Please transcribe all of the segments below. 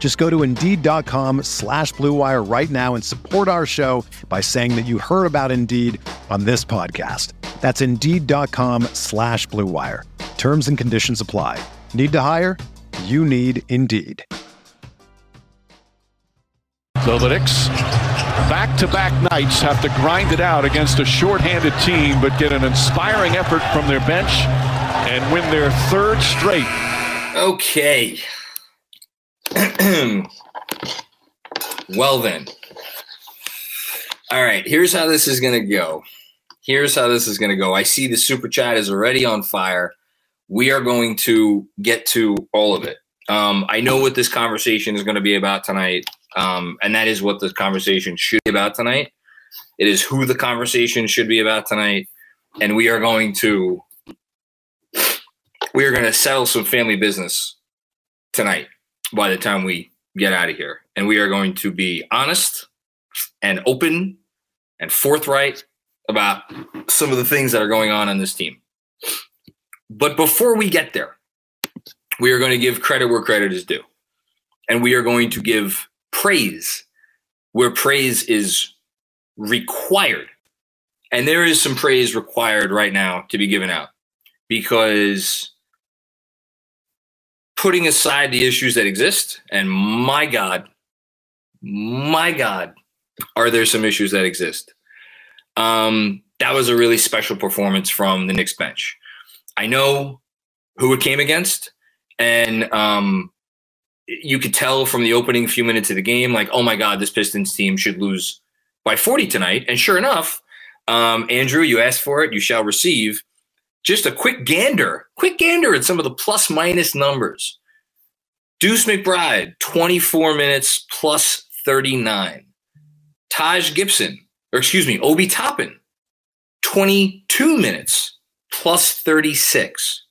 Just go to Indeed.com/Blue Wire right now and support our show by saying that you heard about Indeed on this podcast. That's Indeed.com/Blue Wire. Terms and conditions apply. Need to hire? You need Indeed. So the Knicks, back-to-back nights, have to grind it out against a shorthanded team, but get an inspiring effort from their bench and win their third straight. Okay. Well then. All right, here's how this is going to go. I see the Super Chat is already on fire. We are going to get to all of it. I know what this conversation is going to be about tonight, and that is what the conversation should be about tonight. It is who the conversation should be about tonight, and we are going to settle some family business tonight by the time we get out of here. And we are going to be honest and open and forthright about some of the things that are going on this team. But before we get there, we are going to give credit where credit is due. And we are going to give praise where praise is required. And there is some praise required right now to be given out, because putting aside the issues that exist, and my God, are there some issues that exist? That was a really special performance from the Knicks bench. I know who it came against, and you could tell from the opening few minutes of the game, like, oh my God, this Pistons team should lose by 40 tonight. And sure enough, Andrew, you asked for it, you shall receive. Just a quick gander at some of the plus-minus numbers. Deuce McBride, 24 minutes, plus 39. Obi Toppin, 22 minutes, plus 36.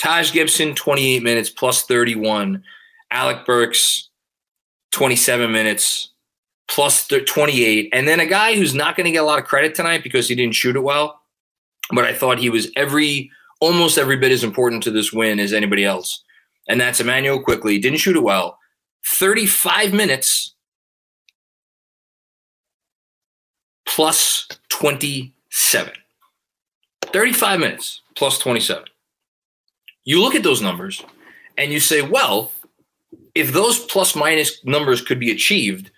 Taj Gibson, 28 minutes, plus 31. Alec Burks, 27 minutes, plus 28. And then a guy who's not going to get a lot of credit tonight because he didn't shoot it well, but I thought he was almost every bit as important to this win as anybody else. And that's Emmanuel Quickley. Didn't shoot it well. 35 minutes plus 27. 35 minutes plus 27. You look at those numbers and you say, well, if those plus minus numbers could be achieved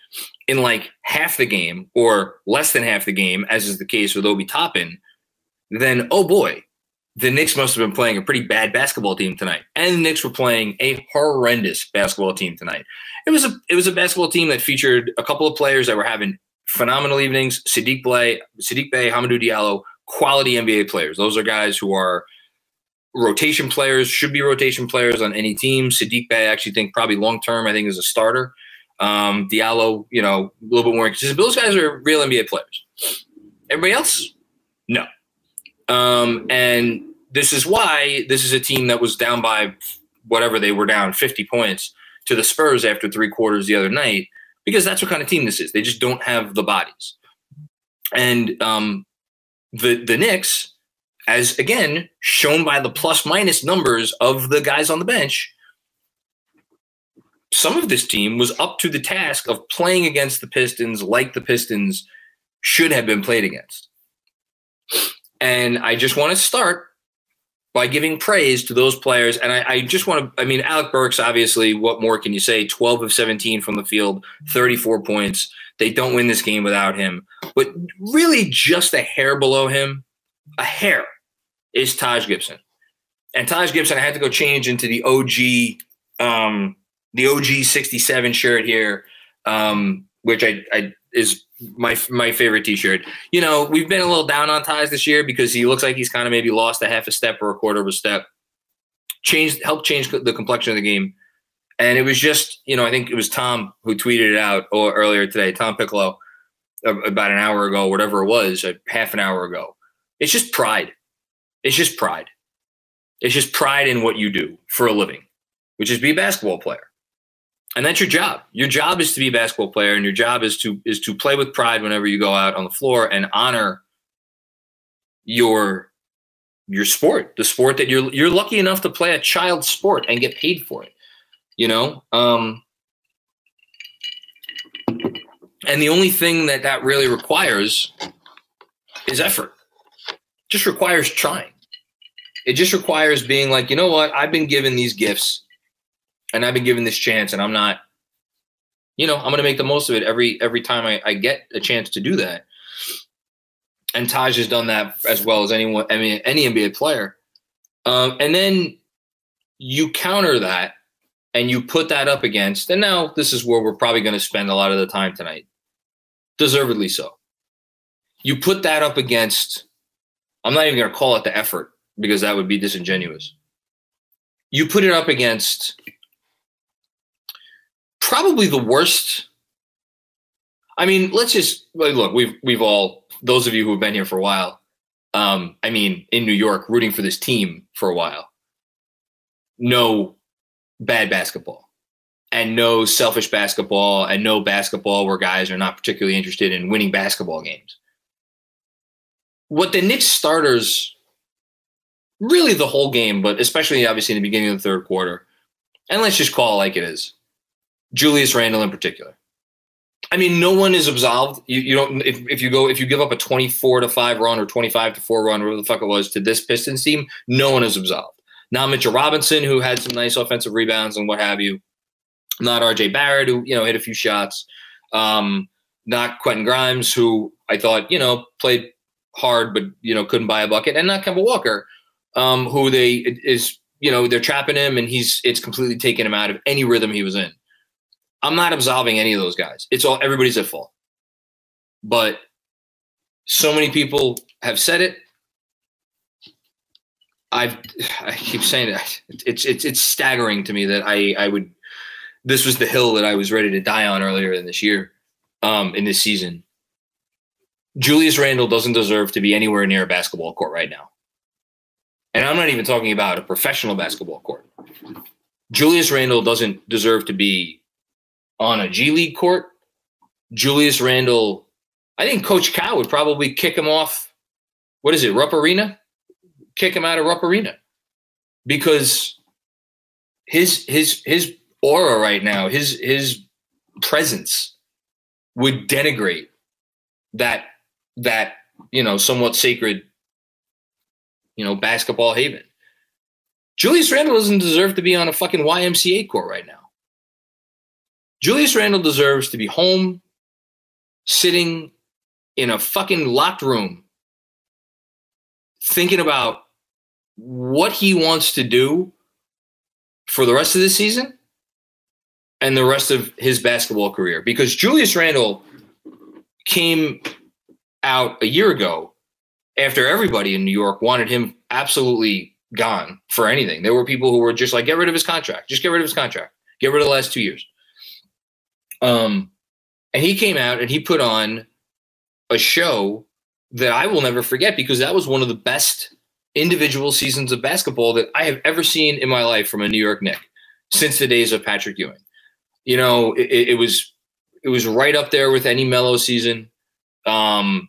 in like half the game or less than half the game, as is the case with Obi Toppin, then, oh boy, the Knicks must have been playing a pretty bad basketball team tonight. And the Knicks were playing a horrendous basketball team tonight. It was a basketball team that featured a couple of players that were having phenomenal evenings. Saddiq Bey, Hamidou Diallo, quality NBA players. Those are guys who are rotation players, should be rotation players on any team. Saddiq Bey, I actually think probably long-term, I think is a starter. Diallo, a little bit more inconsistent. But those guys are real NBA players. Everybody else? No. And this is why this is a team that was down by whatever they were down, 50 points to the Spurs after three quarters the other night, because that's what kind of team this is. They just don't have the bodies. And the Knicks, as again, shown by the plus-minus numbers of the guys on the bench, some of this team was up to the task of playing against the Pistons like the Pistons should have been played against. And I just want to start by giving praise to those players. And I just want to, Alec Burks, obviously, what more can you say? 12 of 17 from the field, 34 points. They don't win this game without him. But really just a hair below him a hair is Taj Gibson. And Taj Gibson, I had to go change into the OG 67 shirt here, which I is my favorite T-shirt. You know, we've been a little down on Taj this year because he looks like he's kind of maybe lost a half a step or a quarter of a step. Helped change the complexion of the game. And it was just, you know, I think it was Tom who tweeted it out earlier today, Tom Piccolo, about an hour ago, whatever it was, half an hour ago. It's just pride. It's just pride. It's just pride in what you do for a living, which is be a basketball player. And that's your job. Your job is to be a basketball player, and your job is to play with pride whenever you go out on the floor and honor your sport, the sport that you're lucky enough to play, a child sport, and get paid for it. You know, and the only thing that really requires is effort. It just requires trying. It just requires being like, you know what? I've been given these gifts and I've been given this chance, and I'm not, you know, I'm going to make the most of it every time I get a chance to do that. And Taj has done that as well as anyone. I mean, any NBA player. And then you counter that and you put that up against, and now this is where we're probably going to spend a lot of the time tonight. Deservedly so. You put that up against, I'm not even going to call it the effort, because that would be disingenuous. You put it up against probably the worst. I mean, let's just look. We've all, those of you who have been here for a while. I mean, in New York, rooting for this team for a while. No bad basketball, and no selfish basketball, and no basketball where guys are not particularly interested in winning basketball games. What the Knicks starters, really the whole game, but especially obviously in the beginning of the third quarter, and let's just call it like it is, Julius Randle in particular. I mean, no one is absolved. You don't, if you give up a 24-5 run or 25-4 run, whatever the fuck it was, to this Pistons team, no one is absolved. Not Mitchell Robinson, who had some nice offensive rebounds and what have you. Not RJ Barrett, who, you know, hit a few shots. Not Quentin Grimes, who I thought, you know, played hard, but, you know, couldn't buy a bucket. And not Kemba Walker, who they're trapping him, and it's completely taken him out of any rhythm he was in. I'm not absolving any of those guys. It's all, everybody's at fault. But so many people have said it. I keep saying it. It's staggering to me that this was the hill that I was ready to die on earlier in this year, in this season. Julius Randle doesn't deserve to be anywhere near a basketball court right now. And I'm not even talking about a professional basketball court. Julius Randle doesn't deserve to be on a G League court. Julius Randle, I think Coach Cal would probably kick him off. What is it, Rupp Arena? Kick him out of Rupp Arena, because his aura right now, his presence would denigrate that you know, somewhat sacred, you know, basketball haven. Julius Randle doesn't deserve to be on a fucking YMCA court right now. Julius Randle deserves to be home, sitting in a fucking locked room, thinking about what he wants to do for the rest of this season and the rest of his basketball career. Because Julius Randle came out a year ago after everybody in New York wanted him absolutely gone for anything. There were people who were just like, get rid of his contract. Just get rid of his contract. Get rid of the last 2 years. And he came out and he put on a show that I will never forget, because that was one of the best individual seasons of basketball that I have ever seen in my life from a New York Knick since the days of Patrick Ewing. You know, it was right up there with any Melo season. And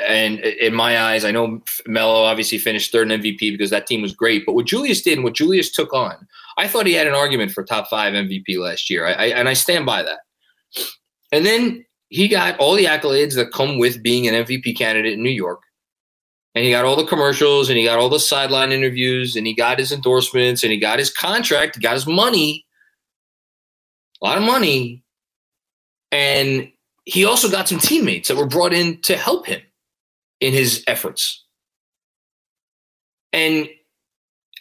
in my eyes, I know Melo obviously finished third in MVP because that team was great. But what Julius did and what Julius took on, I thought he had an argument for top 5 MVP last year. And I stand by that. And then he got all the accolades that come with being an MVP candidate in New York. And he got all the commercials, and he got all the sideline interviews, and he got his endorsements, and he got his contract, he got his money, a lot of money. And he also got some teammates that were brought in to help him in his efforts. And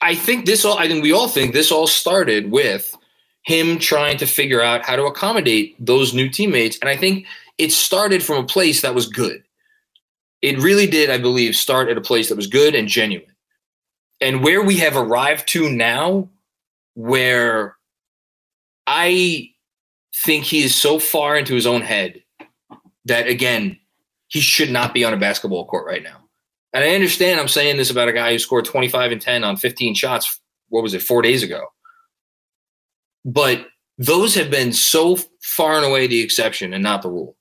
I think we all think this all started with him trying to figure out how to accommodate those new teammates. And I think it started from a place that was good. It really did, I believe, start at a place that was good and genuine. And where we have arrived to now, where I think he is so far into his own head that, again, he should not be on a basketball court right now. And I understand I'm saying this about a guy who scored 25 and 10 on 15 shots, 4 days ago. But those have been so far and away the exception and not the rule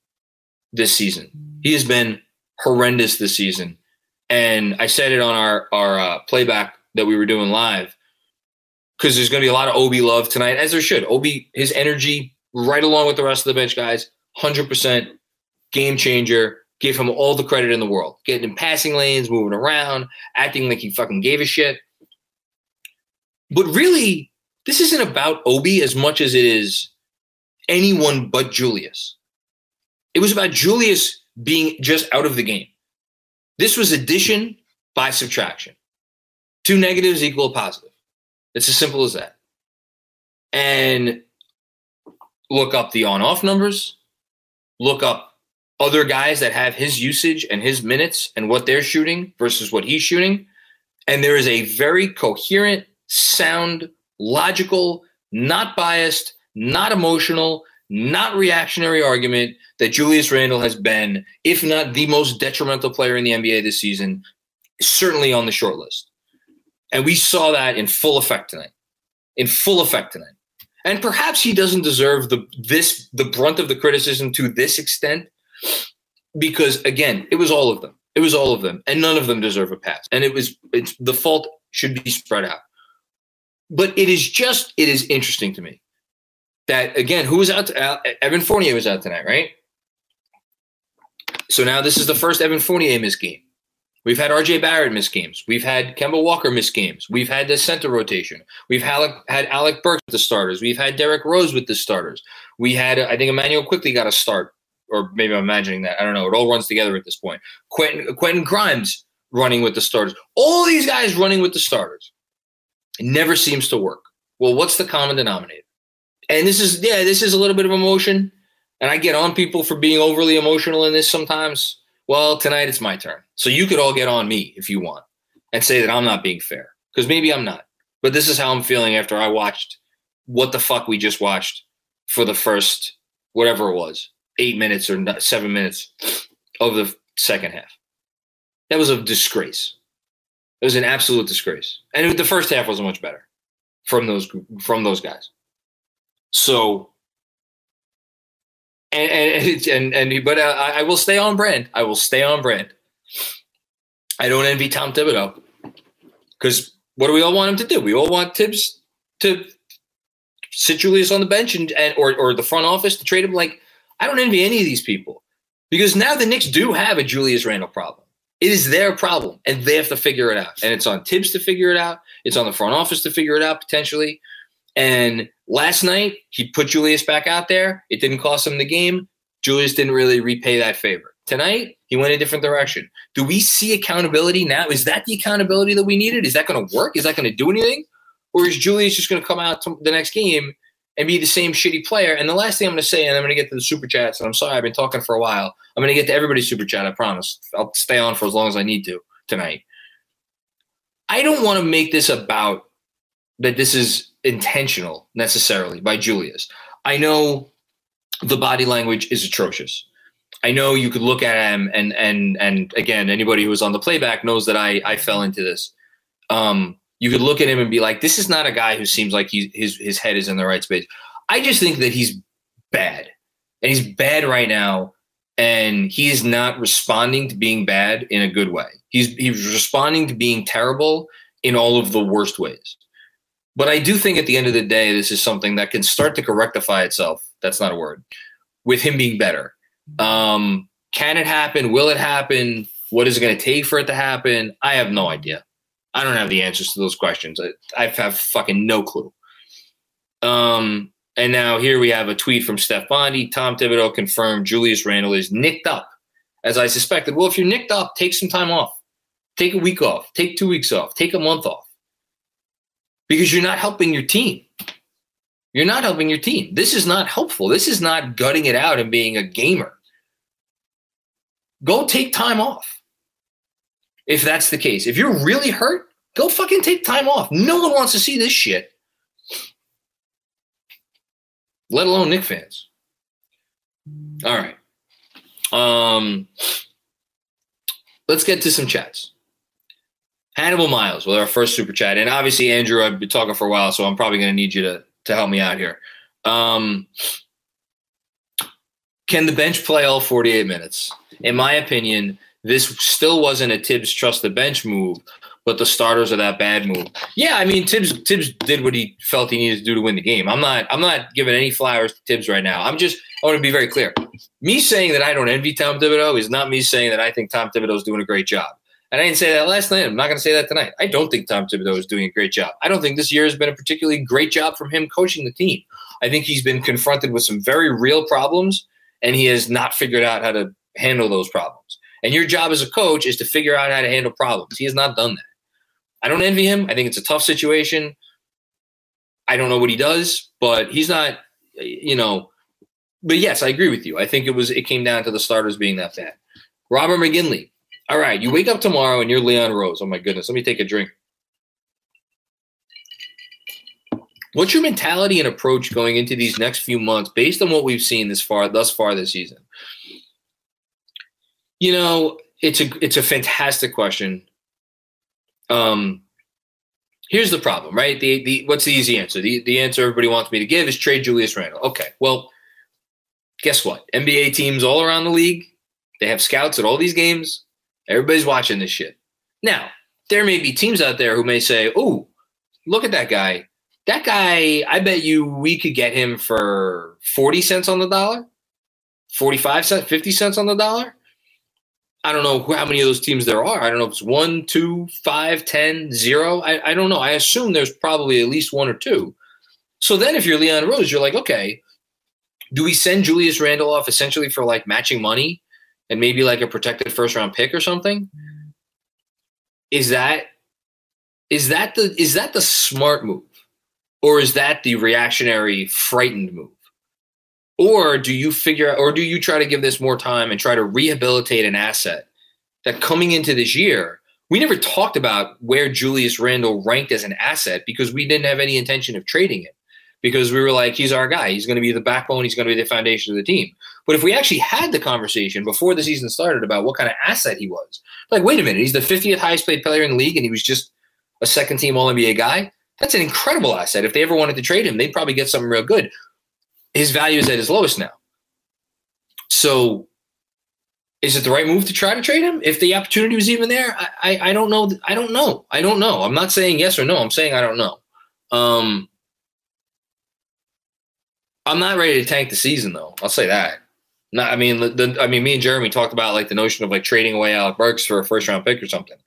this season. He has been horrendous this season. And I said it on our playback that we were doing live, because there's going to be a lot of Obi love tonight, as there should. Obi, his energy, right along with the rest of the bench guys, 100% game changer. Give him all the credit in the world. Getting in passing lanes, moving around, acting like he fucking gave a shit. But really, this isn't about Obi as much as it is anyone but Julius. It was about Julius being just out of the game. This was addition by subtraction. Two negatives equal a positive. It's as simple as that. And look up the on-off numbers. Look up other guys that have his usage and his minutes and what they're shooting versus what he's shooting. And there is a very coherent, sound, logical, not biased, not emotional, not reactionary argument that Julius Randle has been, if not the most detrimental player in the NBA this season, certainly on the short list. And we saw that in full effect tonight. And perhaps he doesn't deserve the brunt of the criticism to this extent, because, again, it was all of them. And none of them deserve a pass. And it's the fault should be spread out. But it is interesting to me that, again, who was out? Evan Fournier was out tonight, right? So now this is the first Evan Fournier missed game. We've had RJ Barrett miss games. We've had Kemba Walker miss games. We've had the center rotation. We've had Alec Burks with the starters. We've had Derrick Rose with the starters. We had, I think, Emmanuel Quickley got a start, or maybe I'm imagining that. I don't know. It all runs together at this point. Quentin Grimes running with the starters. All these guys running with the starters. It never seems to work. Well, what's the common denominator? And this is a little bit of emotion. And I get on people for being overly emotional in this sometimes. Well, tonight it's my turn. So you could all get on me if you want and say that I'm not being fair, because maybe I'm not. But this is how I'm feeling after I watched what the fuck we just watched for the first, whatever it was, 8 minutes or 7 minutes of the second half. That was a disgrace. It was an absolute disgrace. And the first half wasn't much better from those guys. So, but I will stay on brand. I don't envy Tom Thibodeau, because what do we all want him to do? We all want Tibbs to sit Julius on the bench or the front office to trade him. Like, I don't envy any of these people, because now the Knicks do have a Julius Randle problem. It is their problem, and they have to figure it out. And it's on Tibbs to figure it out. It's on the front office to figure it out, potentially. And last night, he put Julius back out there. It didn't cost him the game. Julius didn't really repay that favor. Tonight, he went a different direction. Do we see accountability now? Is that the accountability that we needed? Is that going to work? Is that going to do anything? Or is Julius just going to come out to the next game and be the same shitty player? And the last thing I'm going to say, and I'm going to get to the Super Chats, and I'm sorry I've been talking for a while. I'm going to get to everybody's Super Chat, I promise. I'll stay on for as long as I need to tonight. I don't want to make this about that this is intentional, necessarily, by Julius. I know the body language is atrocious. I know you could look at him, and again, anybody who was on the playback knows that I fell into this. You could look at him and be like, this is not a guy who seems like his head is in the right space. I just think that he's bad. And he's bad right now, and he is not responding to being bad in a good way. He's responding to being terrible in all of the worst ways. But I do think at the end of the day, this is something that can start to rectify itself. That's not a word. With him being better. Can it happen? Will it happen? What is it going to take for it to happen? I have no idea. I don't have the answers to those questions. I have fucking no clue. And now here we have a tweet from Steph Bondi. Tom Thibodeau confirmed Julius Randle is nicked up, as I suspected. Well, if you're nicked up, take some time off. Take a week off. Take 2 weeks off. Take a month off. Because you're not helping your team. You're not helping your team. This is not helpful. This is not gutting it out and being a gamer. Go take time off. If that's the case. If you're really hurt, go fucking take time off. No one wants to see this shit. Let alone Knicks fans. All right. Let's get to some chats. Hannibal Miles with our first super chat. And obviously, Andrew, I've been talking for a while, so I'm probably going to need you to help me out here. Can the bench play all 48 minutes? In my opinion, this still wasn't a Tibbs trust the bench move, but the starters are that bad move. Yeah, I mean, Tibbs did what he felt he needed to do to win the game. I'm not giving any flowers to Tibbs right now. I want to be very clear. Me saying that I don't envy Tom Thibodeau is not me saying that I think Tom Thibodeau is doing a great job. And I didn't say that last night. I'm not going to say that tonight. I don't think Tom Thibodeau is doing a great job. I don't think this year has been a particularly great job from him coaching the team. I think he's been confronted with some very real problems, and he has not figured out how to handle those problems. And your job as a coach is to figure out how to handle problems. He has not done that. I don't envy him. I think it's a tough situation. I don't know what he does, but he's not, But yes, I agree with you. I think it came down to the starters being that bad. Robert McGinley. All right, you wake up tomorrow and you're Leon Rose. Oh, my goodness. Let me take a drink. What's your mentality and approach going into these next few months based on what we've seen thus far this season? It's a fantastic question. Here's the problem, right? What's the easy answer? The answer everybody wants me to give is trade Julius Randle. Okay, well, guess what? NBA teams all around the league, they have scouts at all these games. Everybody's watching this shit. Now, there may be teams out there who may say, oh, look at that guy. That guy, I bet you we could get him for 40 cents on the dollar, 45 cents, 50 cents on the dollar. I don't know how many of those teams there are. I don't know if it's 1, 2, 5, 10, 0. I don't know. I assume there's probably at least one or two. So then if you're Leon Rose, you're like, okay, do we send Julius Randle off essentially for like matching money and maybe like a protected first-round pick or something? Is that the smart move? Or is that the reactionary, frightened move? Or do you try to give this more time and try to rehabilitate an asset that coming into this year, we never talked about where Julius Randle ranked as an asset because we didn't have any intention of trading him because we were like, he's our guy. He's going to be the backbone. He's going to be the foundation of the team. But if we actually had the conversation before the season started about what kind of asset he was, like, wait a minute, he's the 50th highest paid player in the league and he was just a second-team All-NBA guy? That's an incredible asset. If they ever wanted to trade him, they'd probably get something real good. His value is at his lowest now. So is it the right move to try to trade him? If the opportunity was even there, I don't know. I don't know. I'm not saying yes or no. I'm saying I don't know. I'm not ready to tank the season, though. I'll say that. Me and Jeremy talked about like the notion of like trading away Alec Burks for a first-round pick or something.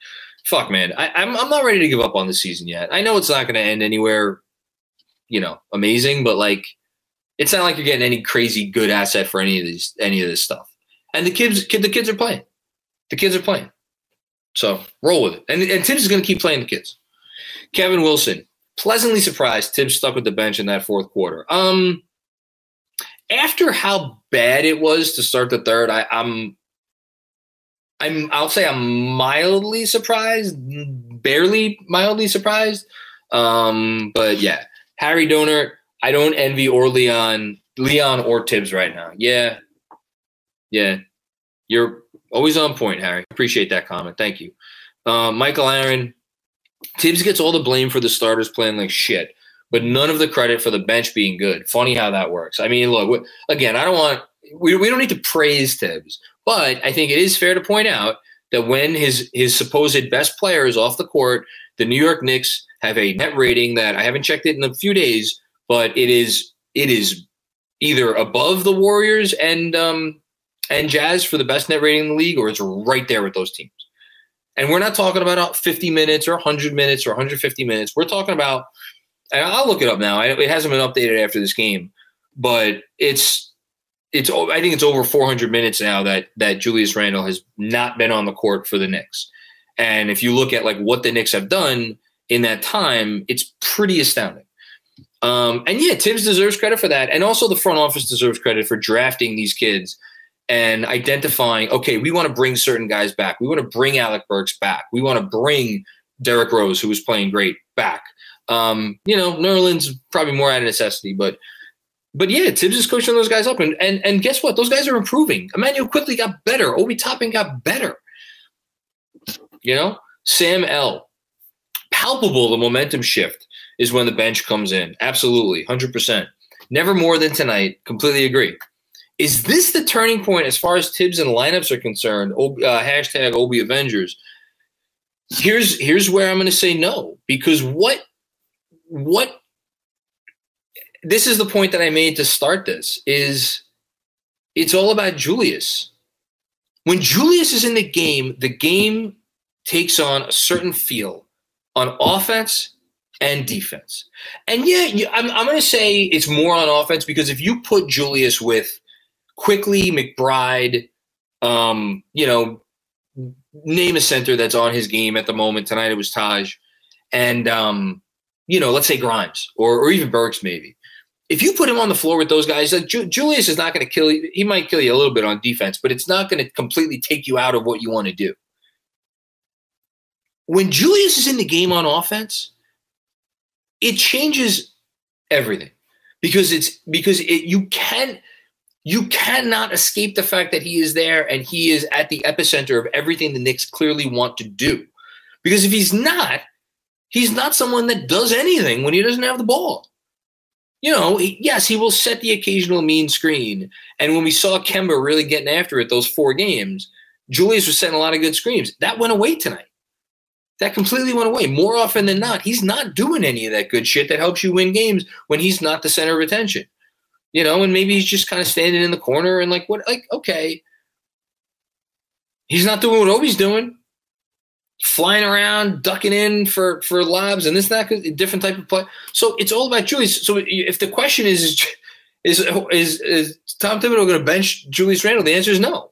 Fuck, man. I'm not ready to give up on this season yet. I know it's not going to end anywhere, amazing, but like, it's not like you're getting any crazy good asset for any of this stuff. And the kids are playing. The kids are playing. So roll with it. And Tibbs is going to keep playing the kids. Kevin Wilson, pleasantly surprised Tibbs stuck with the bench in that fourth quarter. After how bad it was to start the third, I'll say I'm mildly surprised, barely mildly surprised. But yeah, Harry Donert. I don't envy Leon or Tibbs right now. Yeah. You're always on point, Harry. Appreciate that comment. Thank you. Michael Aaron, Tibbs gets all the blame for the starters playing like shit, but none of the credit for the bench being good. Funny how that works. I mean, look, again, we don't need to praise Tibbs, but I think it is fair to point out that when his supposed best player is off the court, the New York Knicks have a net rating that I haven't checked it in a few days, but it is either above the Warriors and Jazz for the best net rating in the league, or it's right there with those teams. And we're not talking about 50 minutes or 100 minutes or 150 minutes. We're talking about, and I'll look it up now. It hasn't been updated after this game, but it's I think it's over 400 minutes now that Julius Randle has not been on the court for the Knicks. And if you look at like what the Knicks have done in that time, it's pretty astounding. And yeah, Tibbs deserves credit for that. And also the front office deserves credit for drafting these kids and identifying, okay, we want to bring certain guys back. We want to bring Alec Burks back. We want to bring Derrick Rose, who was playing great, back. You know, Nerlens probably more out of necessity, but yeah, Tibbs is coaching those guys up. And guess what? Those guys are improving. Emmanuel Quickley got better. Obi Toppin got better. You know, Sam L. Palpable, the momentum shift is when the bench comes in. Absolutely, 100%. Never more than tonight. Completely agree. Is this the turning point as far as Tibbs and lineups are concerned? Hashtag Obi Avengers. Here's where I'm going to say no, because what this is the point that I made to start this, is it's all about Julius. When Julius is in the game takes on a certain feel on offense and defense. And yeah, I'm going to say it's more on offense, because if you put Julius with Quickley, McBride, you know, name a center that's on his game at the moment. Tonight it was Taj. And, you know, let's say Grimes or even Burks maybe. If you put him on the floor with those guys, like Julius is not going to kill you. He might kill you a little bit on defense, but it's not going to completely take you out of what you want to do. When Julius is in the game on offense, it changes everything, because you cannot escape the fact that he is there, and he is at the epicenter of everything the Knicks clearly want to do. Because if he's not someone that does anything when he doesn't have the ball. You know, he will set the occasional mean screen. And when we saw Kemba really getting after it those four games, Julius was setting a lot of good screens. That went away tonight. That completely went away. More often than not, he's not doing any of that good shit that helps you win games when he's not the center of attention. You know, and maybe he's just kind of standing in the corner and okay. He's not doing what Obi's doing. Flying around, ducking in for lobs and this and that, different type of play. So it's all about Julius. So if the question is Tom Thibodeau going to bench Julius Randle? The answer is no.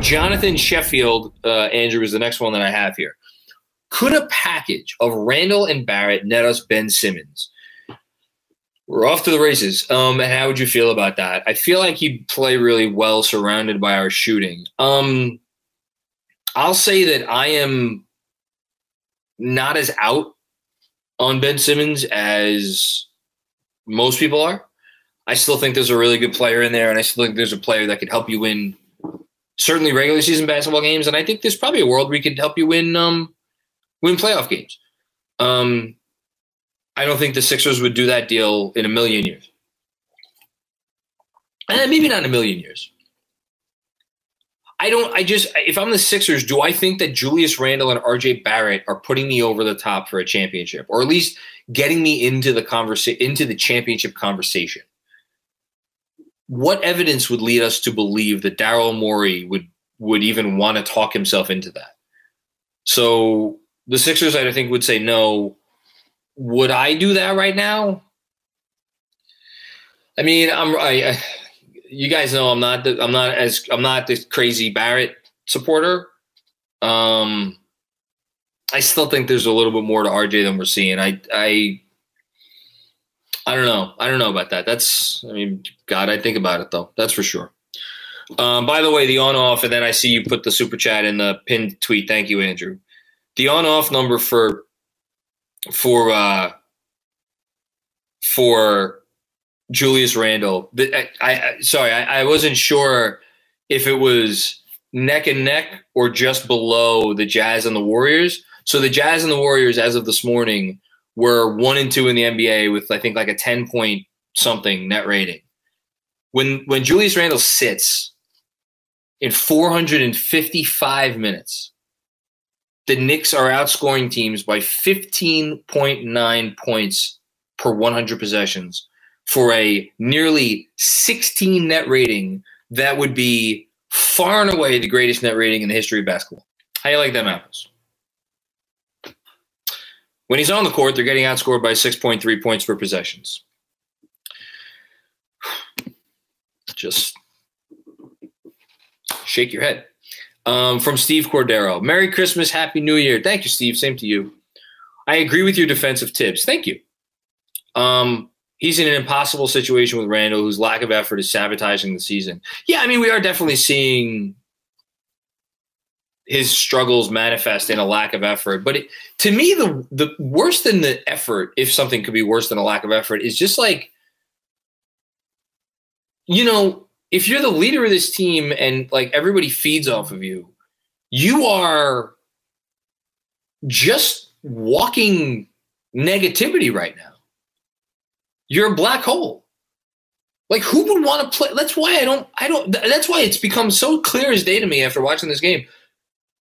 Jonathan Sheffield, Andrew, is the next one that I have here. Could a package of Randle and Barrett net us Ben Simmons? We're off to the races. And how would you feel about that? I feel like he'd play really well surrounded by our shooting. I'll say that I am not as out on Ben Simmons as most people are. I still think there's a really good player in there, and I still think there's a player that could help you win certainly regular season basketball games, and I think there's probably a world we could help you win playoff games. I don't think the Sixers would do that deal in a million years. And maybe not in a million years. If I'm the Sixers, do I think that Julius Randle and RJ Barrett are putting me over the top for a championship, or at least getting me into the championship conversation? What evidence would lead us to believe that Darryl Morey would even want to talk himself into that? So the Sixers, I think, would say no. Would I do that right now? I mean, you guys know I'm not this crazy Barrett supporter. I still think there's a little bit more to RJ than we're seeing. I don't know. I don't know about that. God, I think about it though. That's for sure. By the way, the on-off, and then I see you put the super chat in the pinned tweet. Thank you, Andrew. The on-off number for Julius Randle. I wasn't sure if it was neck and neck or just below the Jazz and the Warriors. So the Jazz and the Warriors, as of this morning, were 1 and 2 in the NBA with, I think, like a 10-point something net rating. When Julius Randle sits in 455 minutes, the Knicks are outscoring teams by 15.9 points per 100 possessions for a nearly 16 net rating that would be far and away the greatest net rating in the history of basketball. How do you like them apples? When he's on the court, they're getting outscored by 6.3 points per possessions. Just shake your head. From Steve Cordero. Merry Christmas, Happy New Year. Thank you, Steve. Same to you. I agree with your defensive tips. Thank you. He's in an impossible situation with Randall, whose lack of effort is sabotaging the season. Yeah, I mean, we are definitely seeing his struggles manifest in a lack of effort. But to me, the worse than the effort, if something could be worse than a lack of effort, is just like, you know, if you're the leader of this team and like everybody feeds off of you, you are just walking negativity right now. You're a black hole. Like, who would want to play? That's why that's why it's become so clear as day to me after watching this game.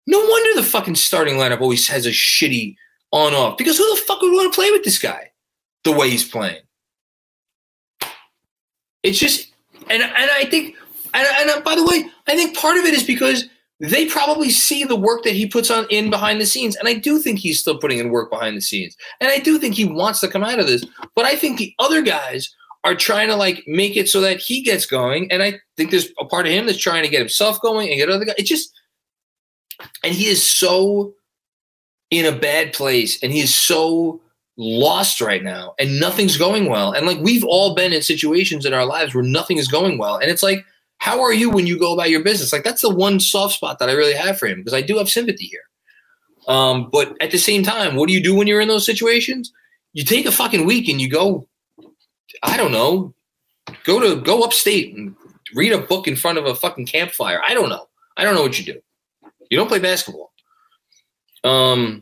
No wonder the fucking starting lineup always has a shitty on-off, because who the fuck would want to play with this guy the way he's playing? It's just, and I think, and by the way, I think part of it is because they probably see the work that he puts on in behind the scenes, and I do think he's still putting in work behind the scenes, and I do think he wants to come out of this, but I think the other guys are trying to like make it so that he gets going, and I think there's a part of him that's trying to get himself going and get other guys. It just. And he is so in a bad place, and he is so lost right now, and nothing's going well. And like, we've all been in situations in our lives where nothing is going well. And it's like, how are you when you go about your business? Like, that's the one soft spot that I really have for him, because I do have sympathy here. But at the same time, what do you do when you're in those situations? You take a fucking week and you go, I don't know, go upstate and read a book in front of a fucking campfire. I don't know. I don't know what you do. You don't play basketball. CT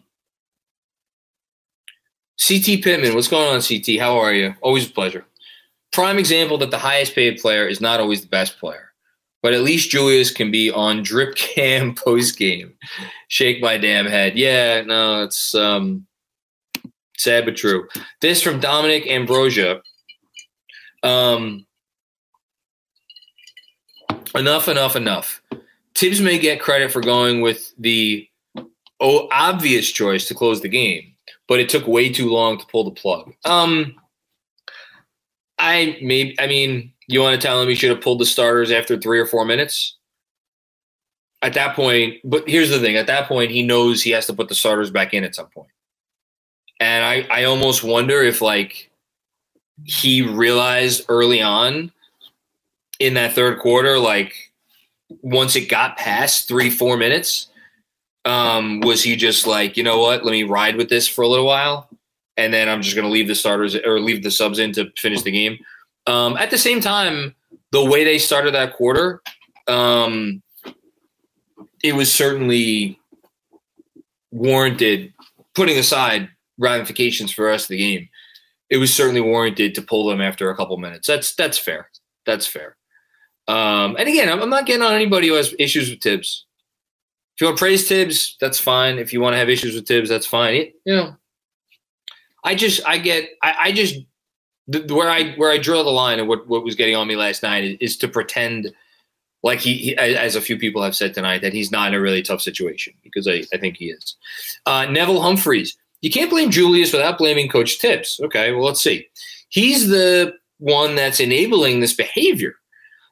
Pittman, what's going on, CT? How are you? Always a pleasure. Prime example that the highest paid player is not always the best player. But at least Julius can be on drip cam post game. Shake my damn head. Yeah, no, it's sad but true. This from Dominic Ambrosia. Enough. Tibbs may get credit for going with the obvious choice to close the game, but it took way too long to pull the plug. You want to tell him he should have pulled the starters after 3 or 4 minutes? At that point, but here's the thing. At that point, he knows he has to put the starters back in at some point. And I almost wonder if, like, he realized early on in that third quarter, like, once it got past 3-4 minutes, Was he just like, you know what, let me ride with this for a little while, and then I'm just going to leave the starters or leave the subs in to finish the game? At the same time, the way they started that quarter, it was certainly warranted, putting aside ramifications for the rest of the game, it was certainly warranted to pull them after a couple minutes. That's fair. That's fair. And again, I'm not getting on anybody who has issues with Tibbs. If you want to praise Tibbs, that's fine. If you want to have issues with Tibbs, that's fine. I just where I draw the line of what was getting on me last night is to pretend like he, as a few people have said tonight, that he's not in a really tough situation, because I think he is. Neville Humphreys. You can't blame Julius without blaming Coach Tibbs. Okay, well, let's see. He's the one that's enabling this behavior.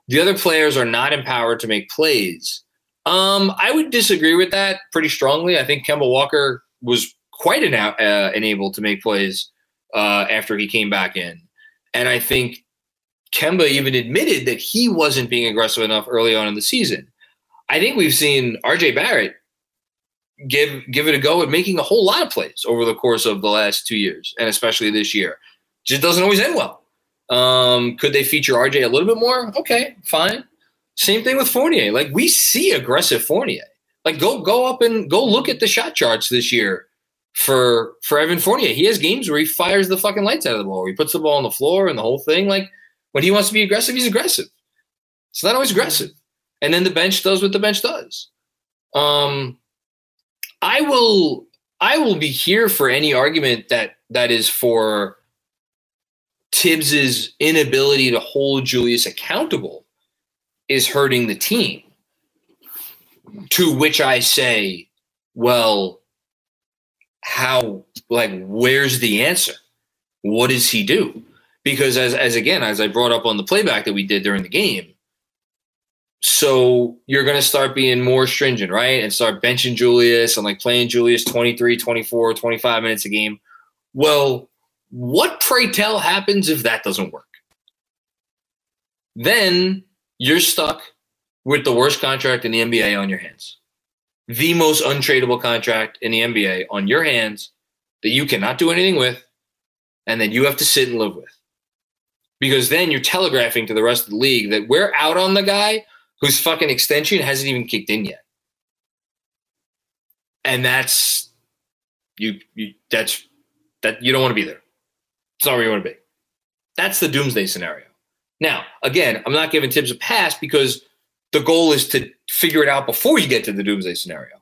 The other players are not empowered to make plays. I would disagree with that pretty strongly. I think Kemba Walker was quite enabled to make plays after he came back in. And I think Kemba even admitted that he wasn't being aggressive enough early on in the season. I think we've seen RJ Barrett give it a go at making a whole lot of plays over the course of the last 2 years, and especially this year. Just doesn't always end well. Could they feature RJ a little bit more? Okay, fine. Same thing with Fournier. Like, we see aggressive Fournier. Like, go up and go look at the shot charts this year for Evan Fournier. He has games where he fires the fucking lights out of the ball, where he puts the ball on the floor and the whole thing. Like, when he wants to be aggressive, he's aggressive. It's not always aggressive. And then the bench does what the bench does. I will be here for any argument that is for Tibbs's inability to hold Julius accountable is hurting the team. To which I say, well, where's the answer? What does he do? Because as I brought up on the playback that we did during the game, so you're going to start being more stringent, right? And start benching Julius and playing Julius 23, 24, 25 minutes a game. Well, what pray tell happens if that doesn't work? Then you're stuck with the worst contract in the NBA on your hands. The most untradeable contract in the NBA on your hands that you cannot do anything with, and that you have to sit and live with. Because then you're telegraphing to the rest of the league that we're out on the guy whose fucking extension hasn't even kicked in yet. And that's you don't want to be there. It's not where you want to be. That's the doomsday scenario. Now, again, I'm not giving Tibbs a pass because the goal is to figure it out before you get to the doomsday scenario.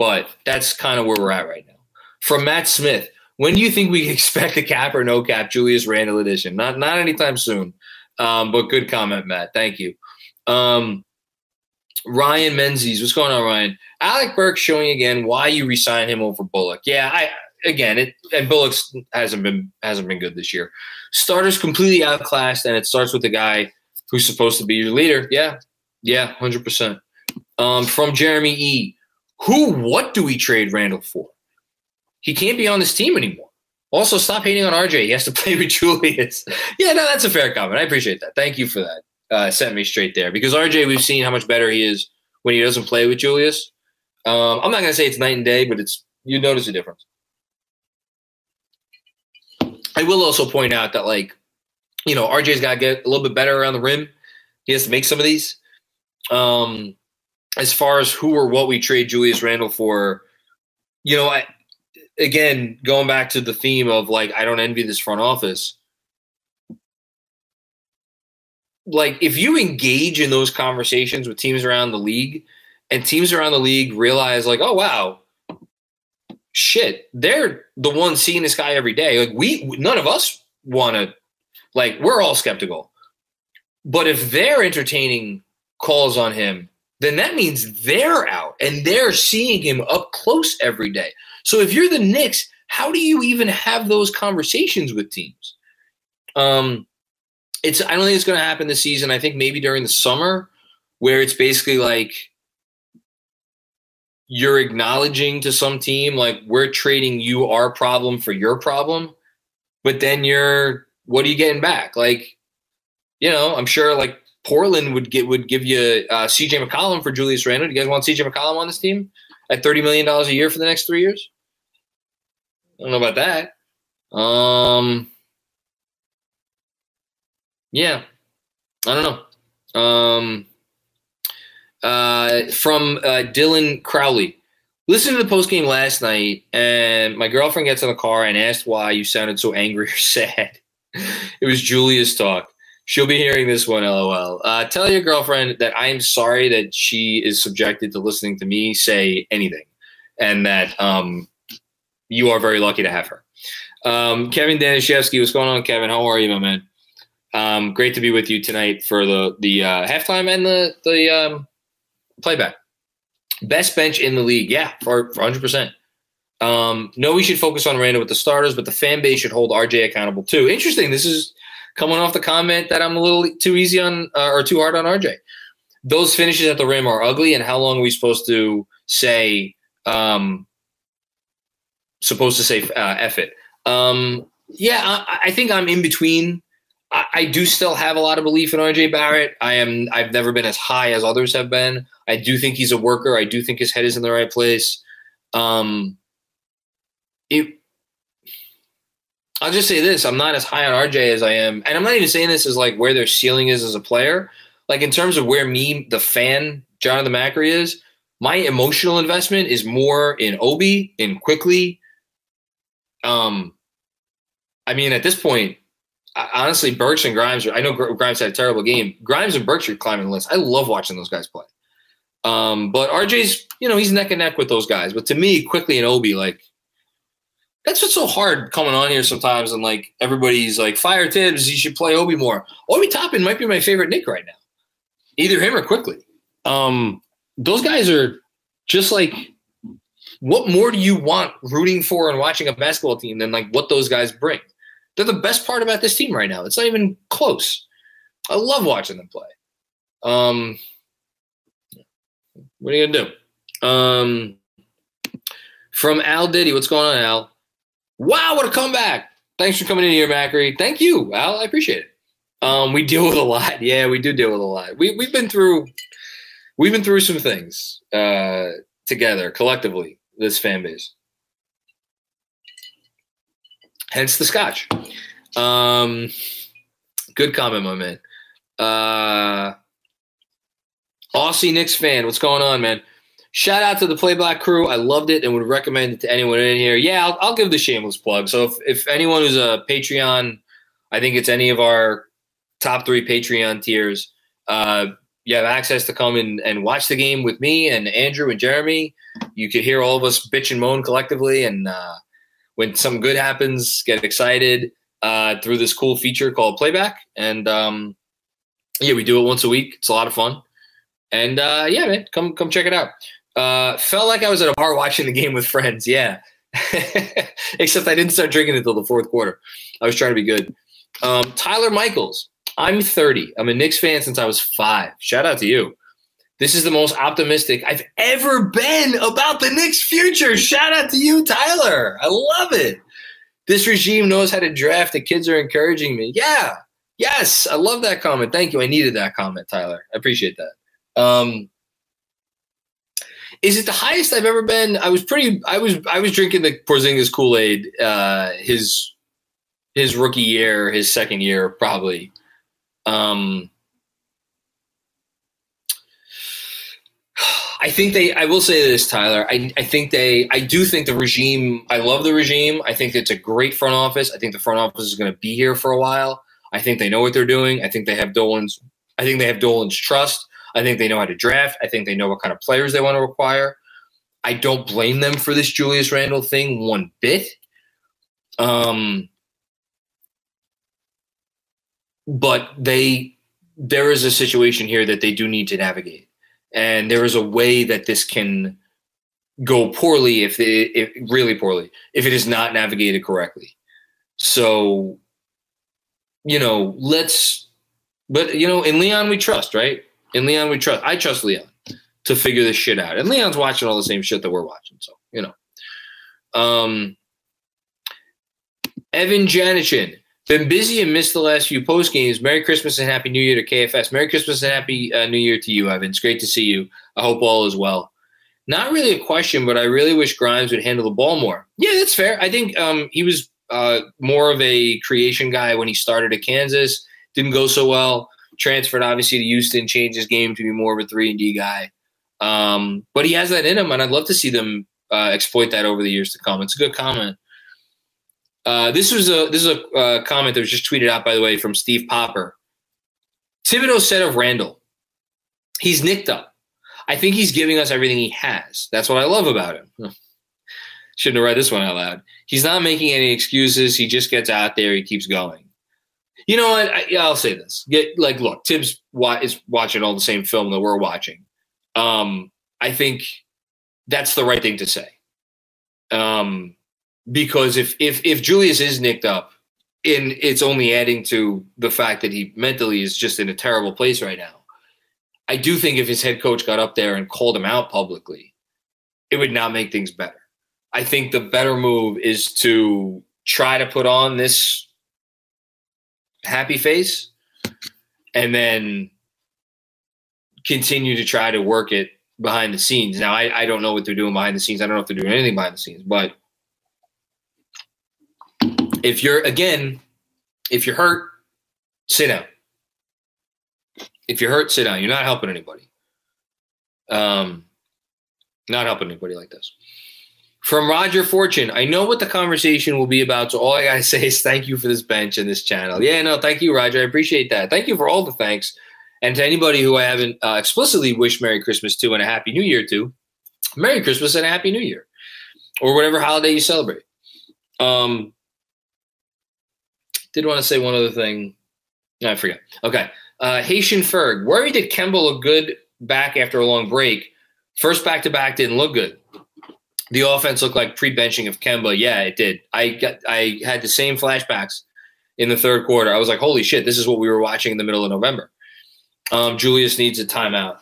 But that's kind of where we're at right now. From Matt Smith, when do you think we expect a cap or no cap Julius Randle edition? Not anytime soon, but good comment, Matt. Thank you. Ryan Menzies, what's going on, Ryan? Alec Burks showing again why you resign him over Bullock. Yeah, and Bullock hasn't been good this year. Starters completely outclassed, and it starts with the guy who's supposed to be your leader. Yeah, 100%. From Jeremy E, what do we trade Randall for? He can't be on this team anymore. Also, stop hating on RJ. He has to play with Julius. Yeah, no, that's a fair comment. I appreciate that. Thank you for that. Sent me straight there, because RJ, we've seen how much better he is when he doesn't play with Julius. I'm not going to say it's night and day, but you notice the difference. I will also point out that, RJ's got to get a little bit better around the rim. He has to make some of these. As far as who or what we trade Julius Randle for, again, going back to the theme of, I don't envy this front office. If you engage in those conversations with teams around the league, and teams around the league realize, oh, wow, shit, they're the ones seeing this guy every day. None of us want to, we're all skeptical. But if they're entertaining calls on him, then that means they're out and they're seeing him up close every day. So if you're the Knicks, how do you even have those conversations with teams? I don't think it's going to happen this season. I think maybe during the summer, where it's basically you're acknowledging to some team, we're trading you our problem for your problem, but then what are you getting back? I'm sure Portland would give you CJ McCollum for Julius Randle. Do you guys want CJ McCollum on this team? at $30 million a year for the next 3 years? I don't know about that. Yeah, I don't know. From Dylan Crowley. Listened to the postgame last night, and my girlfriend gets in the car and asked why you sounded so angry or sad. It was Julius talk. She'll be hearing this one, LOL. Tell your girlfriend that I am sorry that she is subjected to listening to me say anything, and that you are very lucky to have her. Kevin Danishevsky, what's going on, Kevin? How are you, my man? Great to be with you tonight for the halftime and the playback. Best bench in the league. Yeah, for 100%. No, we should focus on Randle with the starters, but the fan base should hold RJ accountable too. Interesting. This is coming off the comment that I'm a little too easy on or too hard on RJ. Those finishes at the rim are ugly, and how long are we supposed to say F it? Yeah, I think I'm in between. I do still have a lot of belief in RJ Barrett. I've never been as high as others have been. I do think he's a worker. I do think his head is in the right place. I'll just say this. I'm not as high on RJ as I am. And I'm not even saying this as like where their ceiling is as a player. Like in terms of where me, the fan, Jonathan Macri is, my emotional investment is more in Obi, in Quickley. I mean, at this point, honestly, Burks and Grimes, I know Grimes had a terrible game. Grimes and Burks are climbing the list. I love watching those guys play. But RJ's, he's neck and neck with those guys. But to me, Quickley and Obi, like, that's what's so hard coming on here sometimes. And, like, everybody's like, fire Tibbs, you should play Obi more. Obi Toppin might be my favorite Nick right now. Either him or Quickley. Those guys are just like, what more do you want rooting for and watching a basketball team than, like, what those guys bring? They're the best part about this team right now. It's not even close. I love watching them play. What are you going to do? From Al Diddy. What's going on, Al? Wow, what a comeback. Thanks for coming in here, Macri. Thank you, Al. I appreciate it. We deal with a lot. Yeah, we do deal with a lot. We've been through some things together, collectively, this fan base. Hence the scotch. Good comment, my man. Aussie Knicks fan, what's going on, man? Shout out to the Playback crew. I loved it and would recommend it to anyone in here. Yeah, I'll give the shameless plug. So if anyone who's a Patreon, I think it's any of our top 3 Patreon tiers, you have access to come and watch the game with me and Andrew and Jeremy. You could hear all of us bitch and moan collectively and when something good happens, get excited through this cool feature called Playback. And, yeah, we do it once a week. It's a lot of fun. And, yeah, man, come check it out. Felt like I was at a bar watching the game with friends. Yeah. Except I didn't start drinking until the fourth quarter. I was trying to be good. Tyler Michaels, I'm 30. I'm a Knicks fan since I was 5. Shout out to you. This is the most optimistic I've ever been about the Knicks' future. Shout out to you, Tyler. I love it. This regime knows how to draft. The kids are encouraging me. Yeah. Yes. I love that comment. Thank you. I needed that comment, Tyler. I appreciate that. Is it the highest I've ever been? I was drinking the Porzingis Kool-Aid, his rookie year, his second year, probably. I will say this, Tyler. I do think the regime, I love the regime. I think it's a great front office. I think the front office is going to be here for a while. I think they know what they're doing. I think they have Dolan's trust. I think they know how to draft. I think they know what kind of players they want to acquire. I don't blame them for this Julius Randle thing one bit. But there is a situation here that they do need to navigate. And there is a way that this can go poorly, really poorly, if it is not navigated correctly. So, in Leon we trust, right? In Leon we trust. I trust Leon to figure this shit out. And Leon's watching all the same shit that we're watching. So, Evan Janichin. Been busy and missed the last few post games. Merry Christmas and Happy New Year to KFS. Merry Christmas and Happy New Year to you, Evan. It's great to see you. I hope all is well. Not really a question, but I really wish Grimes would handle the ball more. Yeah, that's fair. I think he was more of a creation guy when he started at Kansas. Didn't go so well. Transferred, obviously, to Houston. Changed his game to be more of a 3-and-D guy. But he has that in him, and I'd love to see them exploit that over the years to come. It's a good comment. This is a comment that was just tweeted out, by the way, from Steve Popper. Thibodeau said of Randle, he's nicked up. I think he's giving us everything he has. That's what I love about him. Shouldn't have read this one out loud. He's not making any excuses. He just gets out there. He keeps going. You know what? I'll say this. Look, Tibbs is watching all the same film that we're watching. I think that's the right thing to say. Because if Julius is nicked up, and it's only adding to the fact that he mentally is just in a terrible place right now. I do think if his head coach got up there and called him out publicly, it would not make things better. I think the better move is to try to put on this happy face and then continue to try to work it behind the scenes. Now, I don't know what they're doing behind the scenes. I don't know if they're doing anything behind the scenes. But if you're hurt, sit down. If you're hurt, sit down. You're not helping anybody. Not helping anybody like this. From Roger Fortune, I know what the conversation will be about, so all I got to say is thank you for this bench and this channel. Yeah, no, thank you, Roger. I appreciate that. Thank you for all the thanks. And to anybody who I haven't explicitly wished Merry Christmas to and a Happy New Year to, Merry Christmas and a Happy New Year, or whatever holiday you celebrate. Did want to say one other thing. No, I forgot. Okay. Haitian Ferg, worried that Kemba look good back after a long break. First back-to-back didn't look good. The offense looked like pre-benching of Kemba. Yeah, it did. I had the same flashbacks in the third quarter. I was like, holy shit, this is what we were watching in the middle of November. Julius needs a timeout.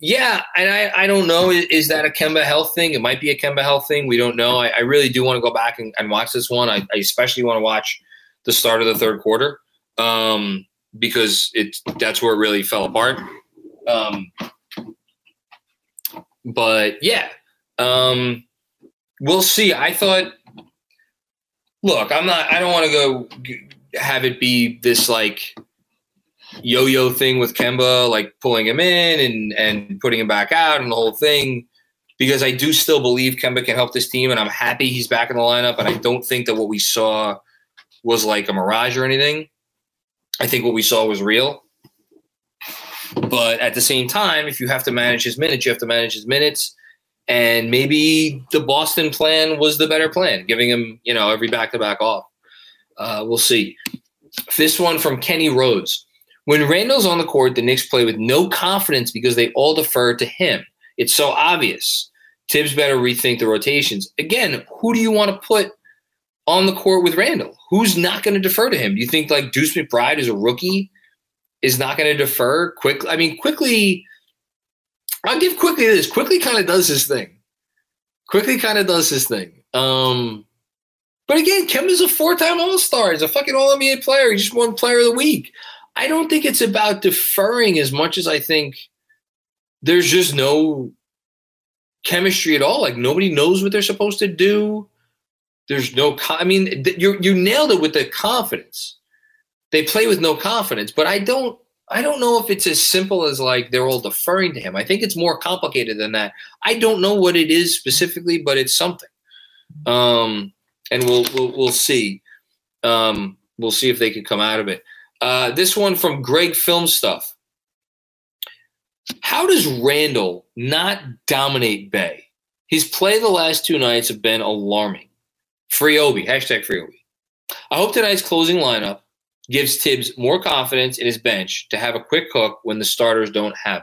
Yeah, and I don't know. Is that a Kemba health thing? It might be a Kemba health thing. We don't know. I really do want to go back and watch this one. I especially want to watch the start of the third quarter. Because that's where it really fell apart. But yeah, we'll see. I thought, look, I don't want to go have it be this like yo-yo thing with Kemba, like pulling him in and putting him back out and the whole thing, because I do still believe Kemba can help this team, and I'm happy he's back in the lineup. And I don't think that what we saw was like a mirage or anything. I think what we saw was real. But at the same time, if you have to manage his minutes, you have to manage his minutes. And maybe the Boston plan was the better plan, giving him, every back-to-back off. We'll see. This one from Kenny Rhodes. When Randle's on the court, the Knicks play with no confidence because they all defer to him. It's so obvious. Tibbs better rethink the rotations. Again, who do you want to put on the court with Randle? Who's not going to defer to him? Do you think like Deuce McBride is a rookie, is not going to defer? Quickley, I'll give Quickley this. Quickley kind of does his thing. But again, Kemba's a four-time All-Star. He's a fucking All-NBA player. He's just won Player of the Week. I don't think it's about deferring as much as I think there's just no chemistry at all. Like nobody knows what they're supposed to do. There's no – I mean, you nailed it with the confidence. They play with no confidence, but I don't know if it's as simple as like they're all deferring to him. I think it's more complicated than that. I don't know what it is specifically, but it's something. And we'll see. We'll see if they can come out of it. This one from Greg Film Stuff. How does Randle not dominate Bey? His play the last two nights have been alarming. Free Obi, #FreeObi. I hope tonight's closing lineup gives Tibbs more confidence in his bench to have a quick hook when the starters don't have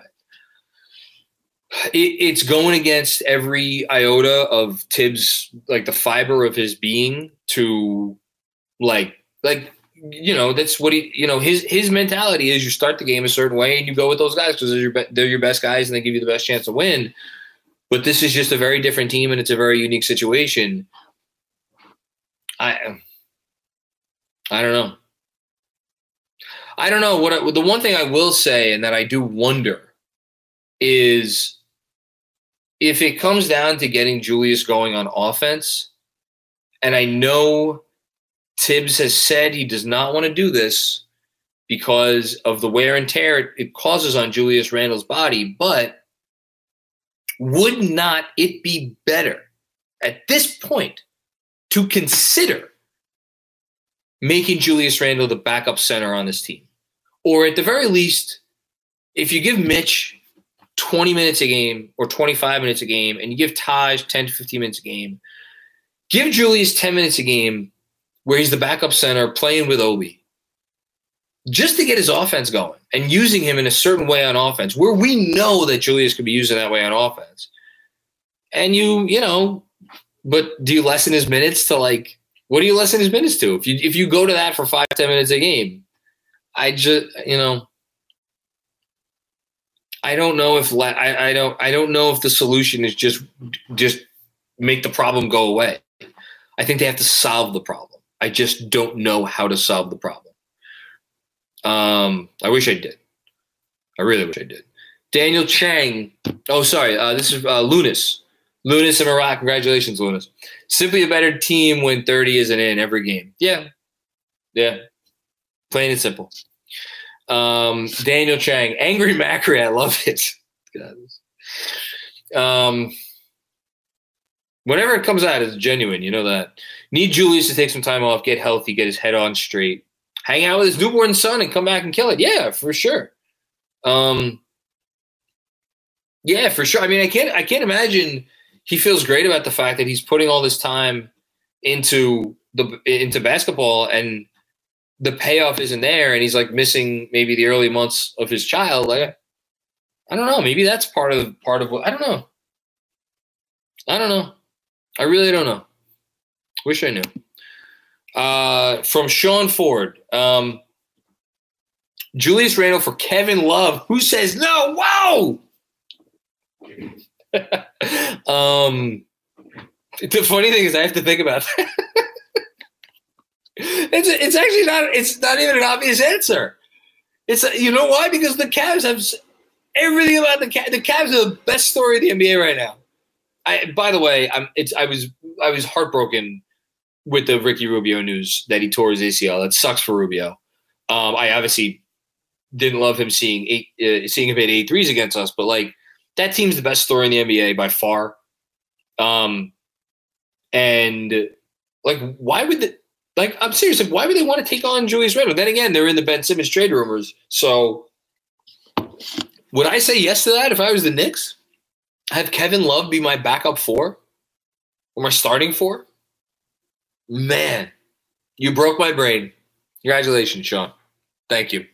it. It's going against every iota of Tibbs, like the fiber of his being to that's what his mentality is. You start the game a certain way and you go with those guys because they're your best guys and they give you the best chance to win. But this is just a very different team and it's a very unique situation. I don't know. I don't know. The one thing I will say and that I do wonder is if it comes down to getting Julius going on offense, and I know Tibbs has said he does not want to do this because of the wear and tear it causes on Julius Randle's body, but would not it be better at this point to consider making Julius Randle the backup center on this team? Or at the very least, if you give Mitch 20 minutes a game or 25 minutes a game and you give Taj 10 to 15 minutes a game, give Julius 10 minutes a game where he's the backup center playing with Obi just to get his offense going and using him in a certain way on offense where we know that Julius could be used in that way on offense. And you know, but do you lessen his minutes to like, what do you lessen his minutes to? If you go to that for 5-10 minutes a game, I just, you know, I don't know if I don't know if the solution is just make the problem go away. I think they have to solve the problem. I just don't know how to solve the problem. I wish I did. I really wish I did. Daniel Chang. Oh, sorry. This is Lunas. Lunas in Iraq. Congratulations, Lunas. Simply a better team when 30 isn't in every game. Yeah. Plain and simple. Daniel Chang. Angry Macri. I love it. Whenever it comes out, it's genuine. You know that. Need Julius to take some time off, get healthy, get his head on straight, hang out with his newborn son and come back and kill it. Yeah, for sure. Yeah, for sure. I mean, I can't imagine he feels great about the fact that he's putting all this time into basketball and the payoff isn't there, and he's like missing maybe the early months of his child. Like, I don't know. Maybe that's part of what, I don't know. I really don't know. Wish I knew. From Sean Ford, Julius Randle for Kevin Love. Who says no? Wow. The funny thing is I have to think about that. It's actually not even an obvious answer. It's you know why? Because the Cavs have everything about the Cavs. The Cavs are the best story of the NBA right now. I was heartbroken with the Ricky Rubio news that he tore his ACL. That sucks for Rubio. I obviously didn't love him seeing him hit 8 threes against us, but like, that team's the best story in the NBA by far. And like, why would I'm serious. Like, why would they want to take on Julius Randle? Then again, they're in the Ben Simmons trade rumors. So would I say yes to that if I was the Knicks? Have Kevin Love be my backup 4 or my starting 4? Man, you broke my brain. Congratulations, Sean. Thank you.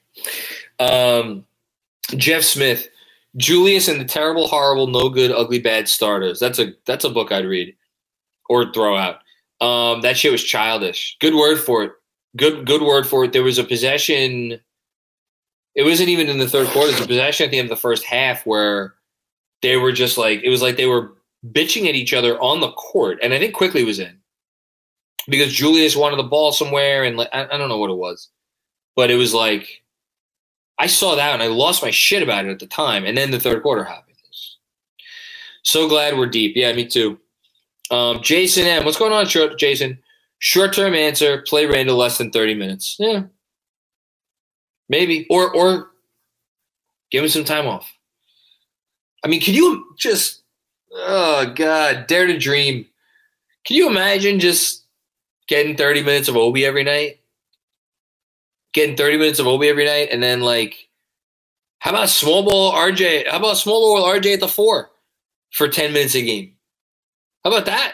Jeff Smith, Julius and the Terrible, Horrible, No Good, Ugly, Bad Starters. That's a book I'd read or throw out. That shit was childish. Good word for it. Good word for it. There was a possession. It wasn't even in the third quarter. It was a possession at the end of the first half where they were just like, it was like they were bitching at each other on the court. And I think Quickley was in because Julius wanted the ball somewhere. And like, I don't know what it was, but it was like, I saw that and I lost my shit about it at the time. And then the third quarter happened. So glad we're deep. Yeah, me too. Jason M. What's going on, Jason? Short-term answer, play Randall less than 30 minutes. Yeah. Maybe. Or give him some time off. I mean, can you just, oh, God, dare to dream. Can you imagine just getting 30 minutes of Obi every night? Getting 30 minutes of Obi every night, and then, like, how about small ball RJ? How about small ball RJ at the 4 for 10 minutes a game? How about that?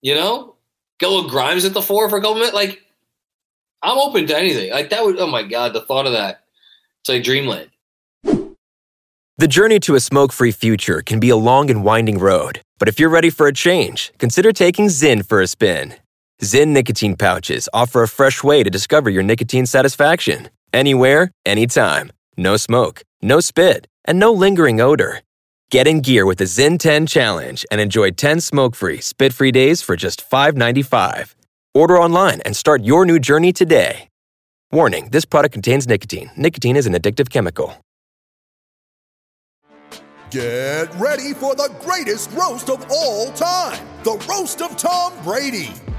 You know? Get a little Grimes at the 4 for a couple minutes. Like, I'm open to anything. Like, that would, oh, my God, the thought of that. It's like dreamland. The journey to a smoke-free future can be a long and winding road, but if you're ready for a change, consider taking Zyn for a spin. Zyn nicotine pouches offer a fresh way to discover your nicotine satisfaction. Anywhere, anytime. No smoke, no spit, and no lingering odor. Get in gear with the Zyn 10 Challenge and enjoy 10 smoke-free, spit-free days for just $5.95. Order online and start your new journey today. Warning, this product contains nicotine. Nicotine is an addictive chemical. Get ready for the greatest roast of all time. The Roast of Tom Brady.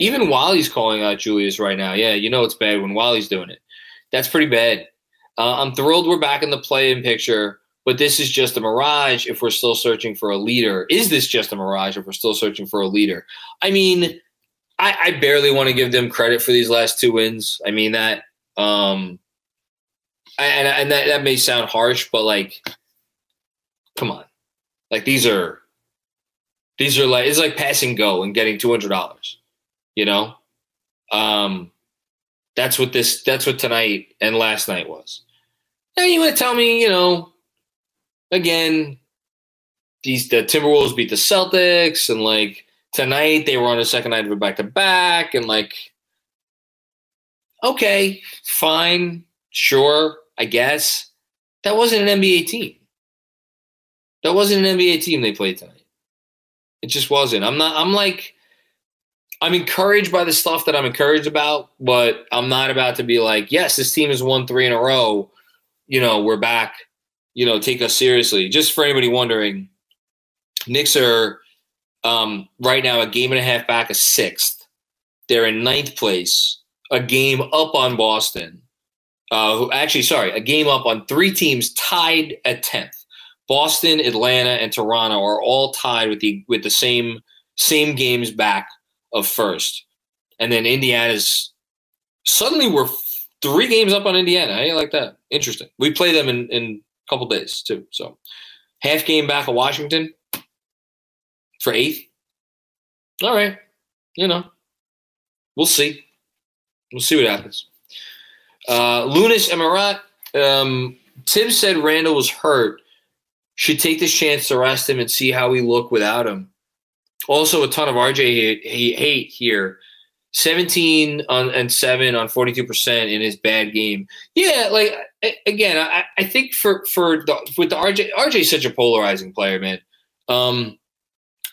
Even Wally's calling out Julius right now. Yeah, you know it's bad when Wally's doing it. That's pretty bad. I'm thrilled we're back in the play-in picture, but this is just a mirage if we're still searching for a leader. Is this just a mirage if we're still searching for a leader? I mean, I barely want to give them credit for these last two wins. I mean, that that may sound harsh, but, like, come on. Like, these are like, it's like pass and go and getting $200, you know? That's what tonight and last night was. And you want to tell me, you know, again, the Timberwolves beat the Celtics, and like tonight they were on a second night of a back-to-back, and like, okay, fine, sure, I guess. That wasn't an NBA team. That wasn't an NBA team they played tonight. It just wasn't. I'm encouraged by the stuff that I'm encouraged about, but I'm not about to be like, yes, this team has won 3 in a row. You know, we're back. You know, take us seriously. Just for anybody wondering, Knicks are right now a game and a half back of 6th. They're in 9th place, a game up on Boston. A game up on 3 teams tied at 10th. Boston, Atlanta, and Toronto are all tied with the same games back of first. And then Indiana's suddenly we're 3 games up on Indiana. I ain't like that. Interesting. We play them in a couple days too. So half game back of Washington for 8th. All right. You know, we'll see. We'll see what happens. Lunas Emirat. Tibbs said Randle was hurt. Should take this chance to rest him and see how we look without him. Also, a ton of RJ hate here. 17 and 7 on 42% in his bad game. Yeah, like, again, I think with the RJ's such a polarizing player, man. I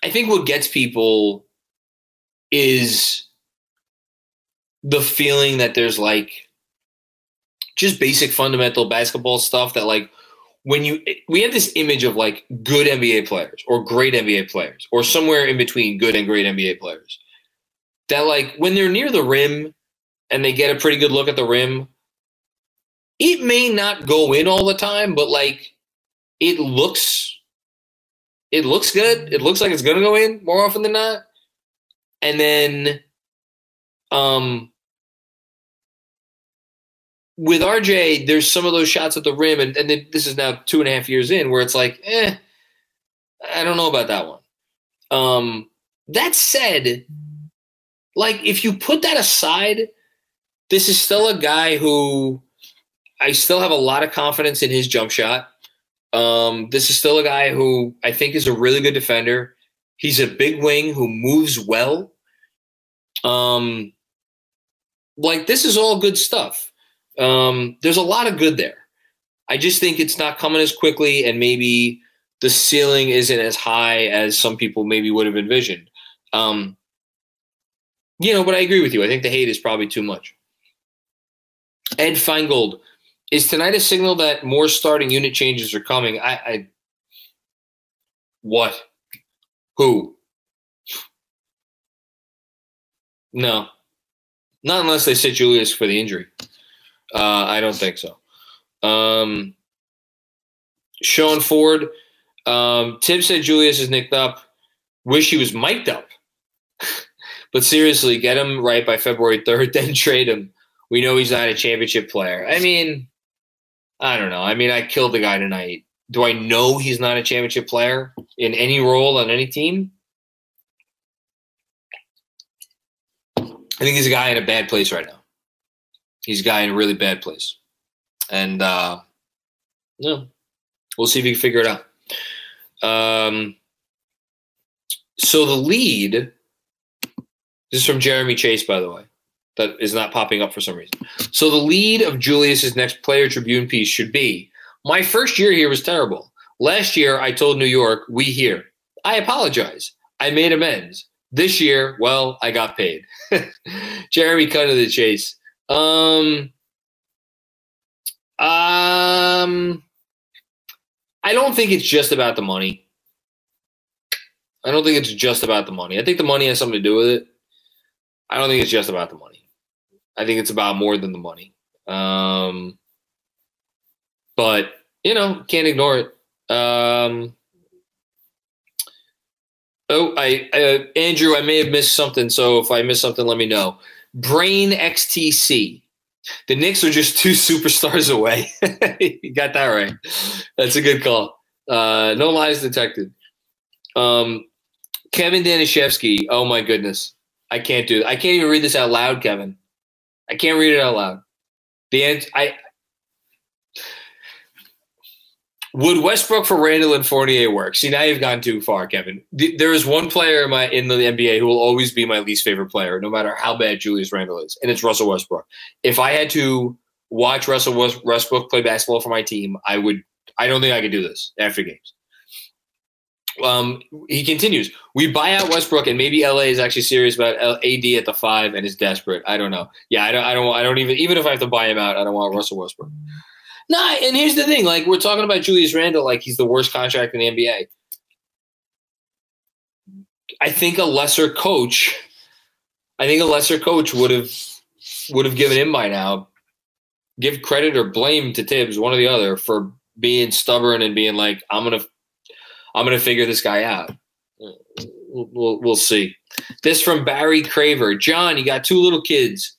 think what gets people is the feeling that there's, like, just basic fundamental basketball stuff that, like, we have this image of like good NBA players or great NBA players or somewhere in between good and great NBA players that like when they're near the rim and they get a pretty good look at the rim, it may not go in all the time, but like it looks good. It looks like it's going to go in more often than not. And then with RJ, there's some of those shots at the rim, and this is now 2.5 years in, where it's like, I don't know about that one. That said, like, if you put that aside, this is still a guy who I still have a lot of confidence in his jump shot. This is still a guy who I think is a really good defender. He's a big wing who moves well. Like, this is all good stuff. There's a lot of good there. I just think it's not coming as quickly, and maybe the ceiling isn't as high as some people maybe would have envisioned. You know, but I agree with you. I think the hate is probably too much. Ed Feingold, is tonight a signal that more starting unit changes are coming? What? Who? No. Not unless they sit Julius for the injury. I don't think so. Sean Ford. Tibbs said Julius is nicked up. Wish he was mic'd up. But seriously, get him right by February 3rd, then trade him. We know he's not a championship player. I mean, I don't know. I mean, I killed the guy tonight. Do I know he's not a championship player in any role on any team? I think he's a guy in a bad place right now. He's a guy in a really bad place. And, we'll see if he can figure it out. So the lead, this is from Jeremy Chase, by the way, that is not popping up for some reason. So the lead of Julius's next Player Tribune piece should be, my first year here was terrible. Last year, I told New York, we here. I apologize. I made amends. This year, well, I got paid. Jeremy, cut to the chase. I don't think it's just about the money. I think the money has something to do with it. I don't think it's just about the money. I think it's about more than the money. But, you know, can't ignore it. Andrew, I may have missed something, so if I miss something, let me know. Brain XTC. The Knicks are just two superstars away. You got that right. That's a good call. No lies detected. Kevin Danishevsky. Oh, my goodness. I can't do it. I can't even read this out loud, Kevin. I can't read it out loud. Would Westbrook for Randall and Fournier work? See, now you've gone too far, Kevin. There is one player in the NBA who will always be my least favorite player, no matter how bad Julius Randle is, and it's Russell Westbrook. If I had to watch Russell Westbrook play basketball for my team, I would. I don't think I could do this after games. He continues, we buy out Westbrook, and maybe LA is actually serious about AD at the 5 and is desperate. I don't know. Yeah, I don't even if I have to buy him out, I don't want Russell Westbrook. Nah, and here's the thing. Like, we're talking about Julius Randle like he's the worst contract in the NBA. I think a lesser coach would have given him by now. Give credit or blame to Tibbs, one or the other, for being stubborn and being like, I'm gonna figure this guy out. We'll see. This from Barry Craver. John, you got two little kids.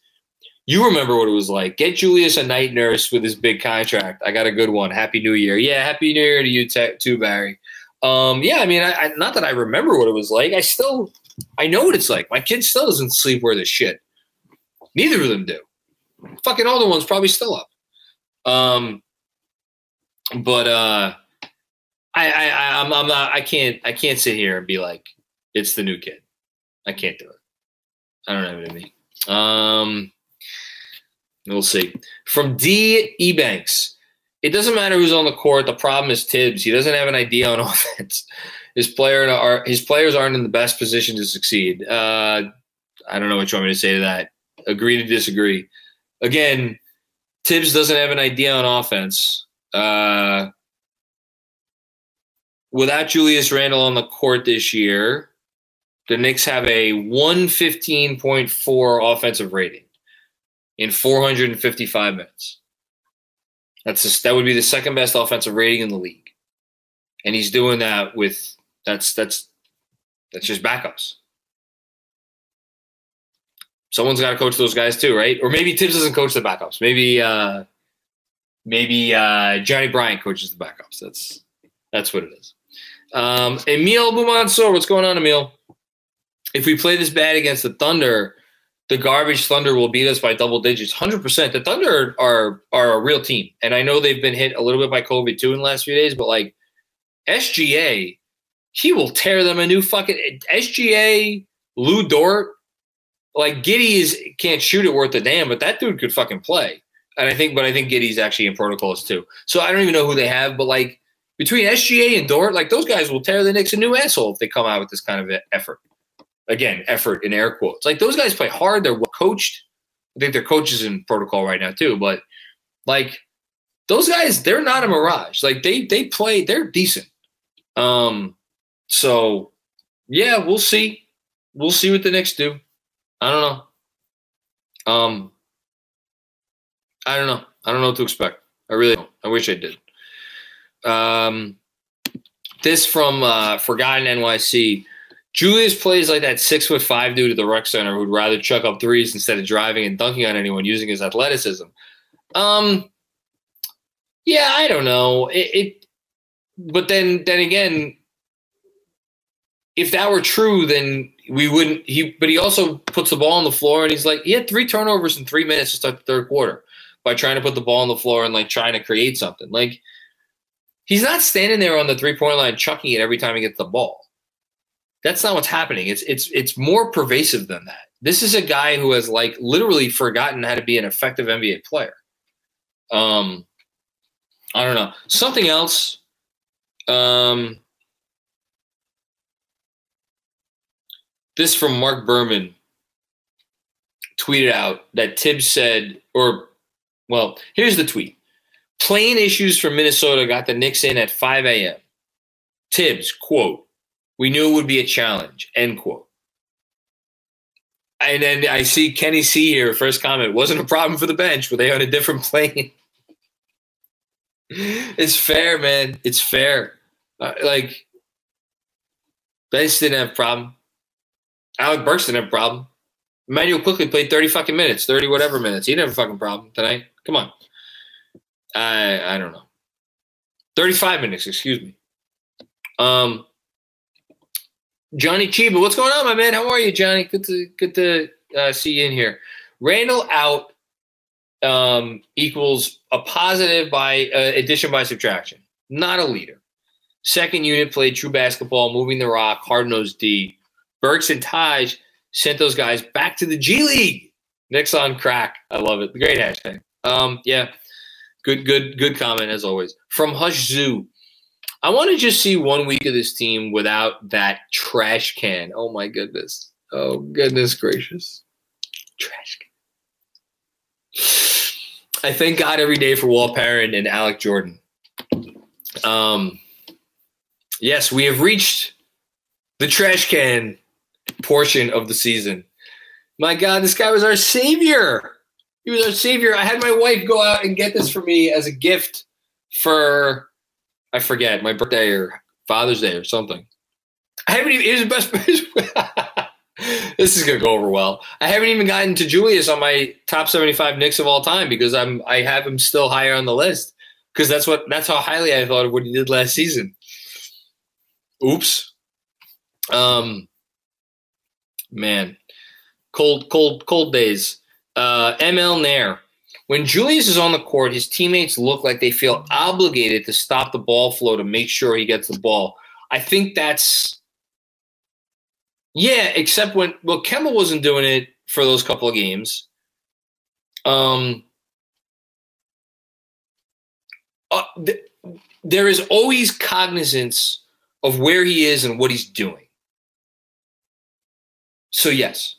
You remember what it was like. Get Julius a night nurse with his big contract. I got a good one. Happy New Year. Yeah, Happy New Year to you too, Barry. I not that I remember what it was like. I know what it's like. My kid still doesn't sleep worth a shit. Neither of them do. Fucking older one's probably still up. I can't sit here and be like, it's the new kid. I can't do it. I don't have it in me. We'll see. From D. Ebanks, it doesn't matter who's on the court. The problem is Tibbs. He doesn't have an idea on offense. His players aren't in the best position to succeed. I don't know what you want me to say to that. Agree to disagree. Again, Tibbs doesn't have an idea on offense. Without Julius Randle on the court this year, the Knicks have a 115.4 offensive rating. In 455 minutes. That would be the second best offensive rating in the league. And he's doing that with that's just backups. Someone's got to coach those guys too, right? Or maybe Tibbs doesn't coach the backups. Maybe Johnny Bryant coaches the backups. That's what it is. Emile Boumansour, what's going on, Emile? If we play this bad against the Thunder, the garbage Thunder will beat us by double digits, 100%. The Thunder are a real team, and I know they've been hit a little bit by COVID too in the last few days. But like SGA, he will tear them a new fucking SGA. Lou Dort, like Giddey can't shoot it worth a damn, but that dude could fucking play. But I think Giddey's actually in protocols too. So I don't even know who they have, but like between SGA and Dort, like those guys will tear the Knicks a new asshole if they come out with this kind of effort. Again, effort in air quotes. Like, those guys play hard. They're well coached. I think their coach is in protocol right now, too. But, like, those guys, they're not a mirage. Like, they play. They're decent. So, yeah, we'll see. We'll see what the Knicks do. I don't know. I don't know what to expect. I really don't. I wish I did. This from Forgotten NYC. Julius plays like that 6'5" dude at the rec center who'd rather chuck up threes instead of driving and dunking on anyone using his athleticism. Yeah, I don't know. But then again, if that were true, then we wouldn't. But he also puts the ball on the floor, and he's like, he had 3 turnovers in 3 minutes to start the third quarter by trying to put the ball on the floor and like trying to create something. Like, he's not standing there on the 3-point line chucking it every time he gets the ball. That's not what's happening. It's more pervasive than that. This is a guy who has like literally forgotten how to be an effective NBA player. I don't know. Something else. This from Mark Berman tweeted out that Tibbs said, or well, here's the tweet. Plane issues from Minnesota got the Knicks in at 5 a.m. Tibbs, quote, "We knew it would be a challenge," end quote. And then I see Kenny C here, first comment, wasn't a problem for the bench, were they on a different plane? It's fair, man. It's fair. Like, Bench didn't have a problem. Alec Burks didn't have a problem. Emmanuel Quickley played 30 fucking minutes, 30 whatever minutes. He didn't have a fucking problem tonight. Come on. I don't know. 35 minutes, excuse me. Johnny Chiba, what's going on, my man? How are you, Johnny? Good to see you in here. Randall out equals a positive by addition by subtraction. Not a leader. Second unit played true basketball, moving the rock, hard-nosed D. Burks and Taj sent those guys back to the G League. Knicks on crack. I love it. Great hashtag. Yeah. Good comment as always. From Hush Zoo, I want to just see 1 week of this team without that trash can. Oh, my goodness. Oh, goodness gracious. Trash can. I thank God every day for Walt Perrin and Alec Jordan. Yes, we have reached the trash can portion of the season. My God, this guy was our savior. He was our savior. I had my wife go out and get this for me as a gift for... I forget, my birthday or Father's Day or something. I haven't even, it was the best. This is going to go over well. I haven't even gotten to Julius on my top 75 Knicks of all time because I have him still higher on the list because that's how highly I thought of what he did last season. Oops. Man, cold days. ML Nair. When Julius is on the court, his teammates look like they feel obligated to stop the ball flow to make sure he gets the ball. I think that's – yeah, except when – well, Kemba wasn't doing it for those couple of games. There is always cognizance of where he is and what he's doing. So, yes,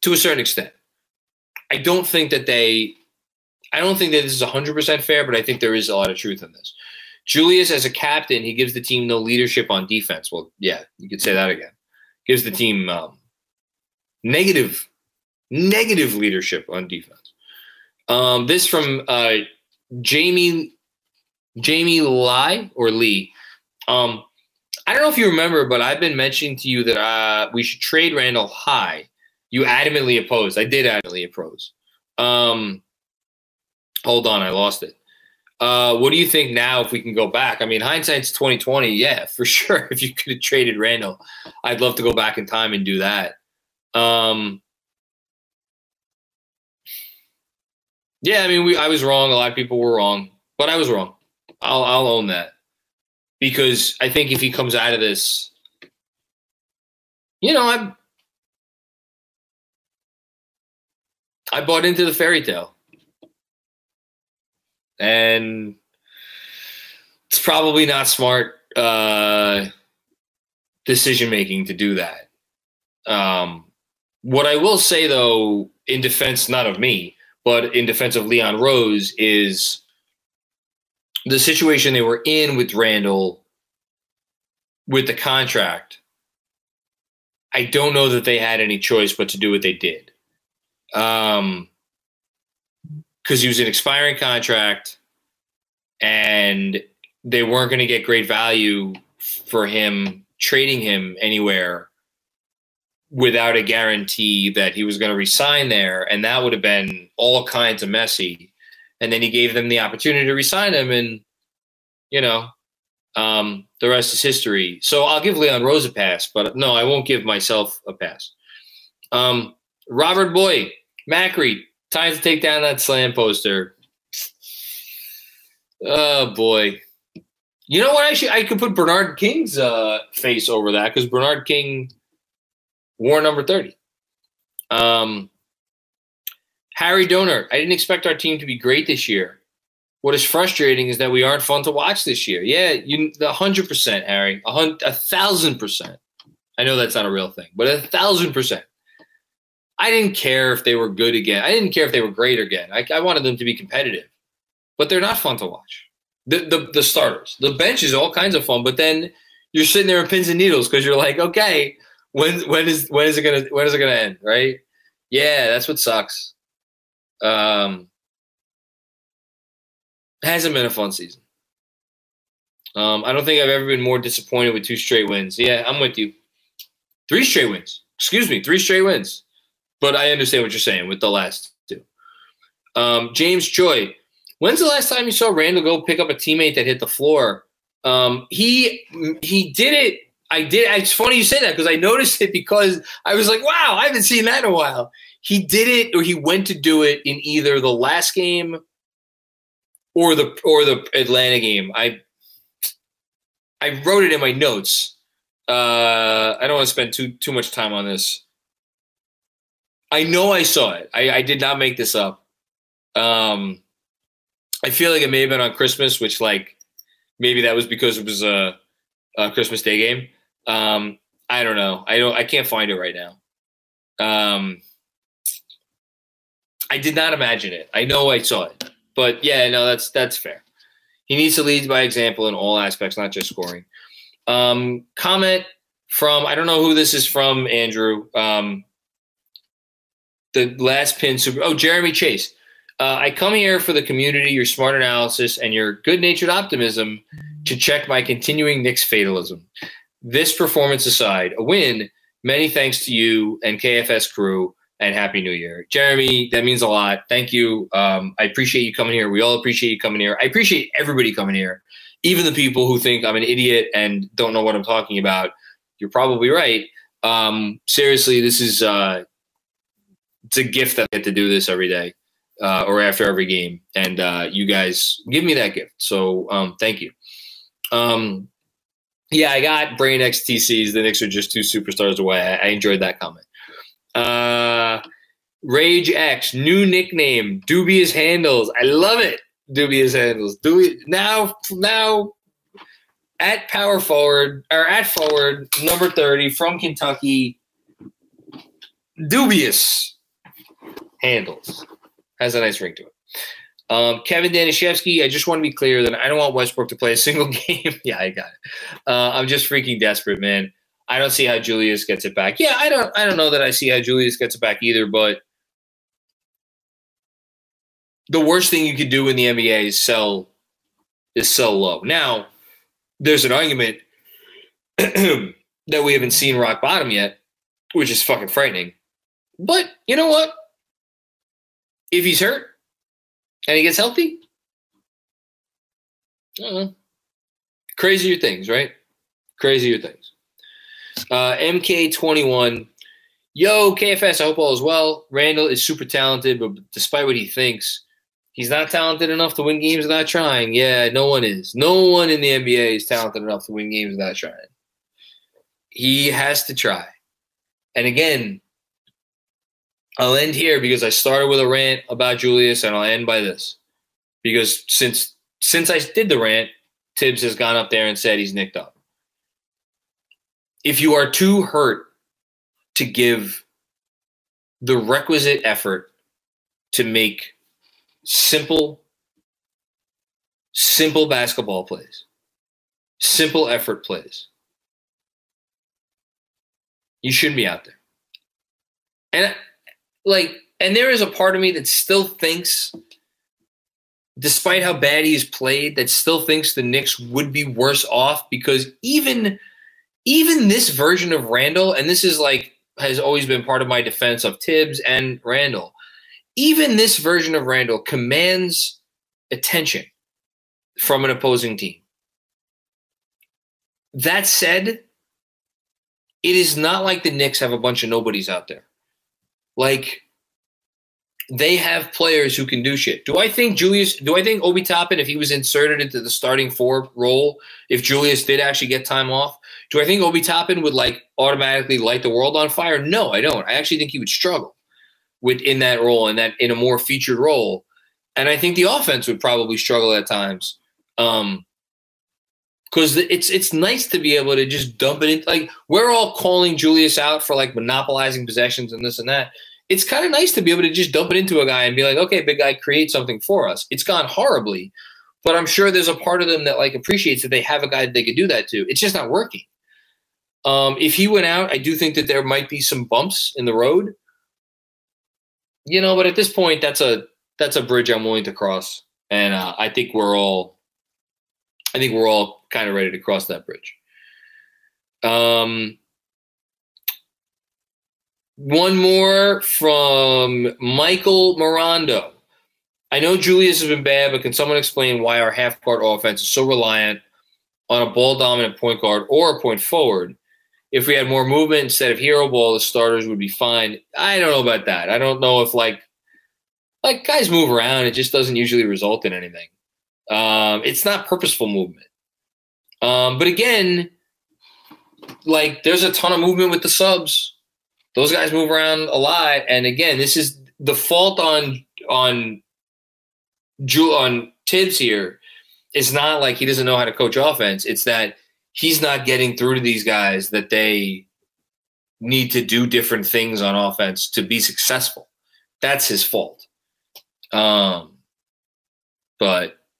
to a certain extent. I don't think that this is 100% fair, but I think there is a lot of truth in this. Julius, as a captain, he gives the team no leadership on defense. Well, yeah, you could say that again. Gives the team negative leadership on defense. This from Jamie Lai or Lee. I don't know if you remember, but I've been mentioning to you that we should trade Randall high. You adamantly opposed. I did adamantly oppose. Hold on, I lost it. What do you think now if we can go back? I mean, hindsight's 2020. Yeah, for sure. If you could have traded Randall, I'd love to go back in time and do that. Yeah, I mean, I was wrong. A lot of people were wrong, but I was wrong. I'll own that because I think if he comes out of this, I bought into the fairy tale. And it's probably not smart decision-making to do that. What I will say, though, in defense, not of me, but in defense of Leon Rose, is the situation they were in with Randall with the contract. I don't know that they had any choice but to do what they did. Because he was an expiring contract and they weren't going to get great value for him trading him anywhere without a guarantee that he was going to resign there. And that would have been all kinds of messy. And then he gave them the opportunity to resign him and, the rest is history. So I'll give Leon Rose a pass, but no, I won't give myself a pass. Robert Boyd, Macri, time to take down that slam poster. Oh, boy. You know what? I could put Bernard King's face over that because Bernard King wore number 30. Harry Donert, I didn't expect our team to be great this year. What is frustrating is that we aren't fun to watch this year. Yeah, 100%, Harry, 1,000%. I know that's not a real thing, but 1,000%. I didn't care if they were good again. I didn't care if they were great again. I wanted them to be competitive, but they're not fun to watch. The starters, the bench is all kinds of fun, but then you're sitting there in pins and needles because you're like, okay, when is it gonna end, right? Yeah, that's what sucks. Hasn't been a fun season. I don't think I've ever been more disappointed with 2 straight wins. Yeah, I'm with you. 3 straight wins. Excuse me, 3 straight wins. But I understand what you're saying with the last 2. James Choi, when's the last time you saw Randall go pick up a teammate that hit the floor? He did it. I did. It's funny you say that because I noticed it because I was like, wow, I haven't seen that in a while. He did it, or he went to do it in either the last game or the Atlanta game. I wrote it in my notes. I don't want to spend too much time on this. I know I saw it. I did not make this up. I feel like it may have been on Christmas, which like maybe that was because it was a Christmas Day game. I don't know. I can't find it right now. I did not imagine it. I know I saw it, but yeah, no, that's fair. He needs to lead by example in all aspects, not just scoring. Comment from, I don't know who this is from, Andrew. The last pin super. Oh, Jeremy Chase. I come here for the community, your smart analysis, and your good-natured optimism to check my continuing Knicks fatalism. This performance aside, a win. Many thanks to you and KFS crew, and Happy New Year. Jeremy, that means a lot. Thank you. I appreciate you coming here. We all appreciate you coming here. I appreciate everybody coming here, even the people who think I'm an idiot and don't know what I'm talking about. You're probably right. Seriously, this is it's a gift that I get to do this every day. Or after every game, and you guys give me that gift. So thank you. Yeah, I got Brain XTCs. The Knicks are just 2 superstars away. I enjoyed that comment. Rage X, new nickname, Dubious Handles. I love it, Dubious Handles. Now at power forward, or at forward, number 30 from Kentucky, Dubious Handles. Has a nice ring to it. Kevin Danishevsky, I just want to be clear that I don't want Westbrook to play a single game. Yeah, I got it. I'm just freaking desperate, man. I don't see how Julius gets it back. Yeah, I don't know that I see how Julius gets it back either, but the worst thing you could do in the NBA is sell low. Now, there's an argument that we haven't seen rock bottom yet, which is fucking frightening. But you know what? If he's hurt and he gets healthy, I don't know. Crazier things, right? Crazier things. MK21, yo, KFS, I hope all is well. Randall is super talented, but despite what he thinks, he's not talented enough to win games without trying. Yeah, no one is. No one in the NBA is talented enough to win games without trying. He has to try. And again, I'll end here because I started with a rant about Julius, and I'll end by this. Because since I did the rant, Tibbs has gone up there and said he's nicked up. If you are too hurt to give the requisite effort to make simple basketball plays, simple effort plays, you shouldn't be out there. And there is a part of me that still thinks, despite how bad he's played, that still thinks the Knicks would be worse off because even this version of Randall, and this is like has always been part of my defense of Tibbs and Randall, even this version of Randall commands attention from an opposing team. That said, it is not like the Knicks have a bunch of nobodies out there. Like, They have players who can do shit. Do I think Obi Toppin, if he was inserted into the starting four role, if Julius did actually get time off, do I think Obi Toppin would like automatically light the world on fire? No, I don't. I actually think he would struggle within that role and that in a more featured role. And I think the offense would probably struggle at times. Because it's nice to be able to just dump it in. Like, we're all calling Julius out for like monopolizing possessions and this and that. It's kind of nice to be able to just dump it into a guy and be like, okay, big guy, create something for us. It's gone horribly, but I'm sure there's a part of them that like appreciates that they have a guy that they could do that to. It's just not working. If he went out, I do think that there might be some bumps in the road, you know, but at this point, that's a bridge I'm willing to cross. And I think we're all kind of ready to cross that bridge. One more from Michael Mirando. I know Julius has been bad, but can someone explain why our half-court offense is so reliant on a ball-dominant point guard or a point forward? If we had more movement instead of hero ball, the starters would be fine. I don't know about that. I don't know if, like guys move around. It just doesn't usually result in anything. It's not purposeful movement. But again, like, there's a ton of movement with the subs. Those guys move around a lot, and again, this is the fault on Tibbs here. It's not like he doesn't know how to coach offense. It's that he's not getting through to these guys that they need to do different things on offense to be successful. That's his fault. But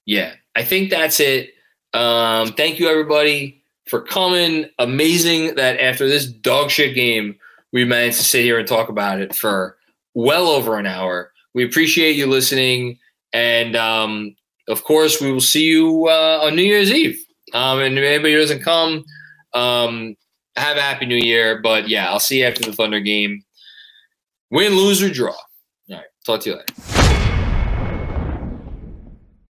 yeah, I think that's it. Thank you everybody for coming. Amazing that after this dog shit game, we managed to sit here and talk about it for well over an hour. We appreciate you listening. And, of course, we will see you on New Year's Eve. And if anybody doesn't come, have a happy New Year. But, yeah, I'll see you after the Thunder game. Win, lose, or draw. All right. Talk to you later.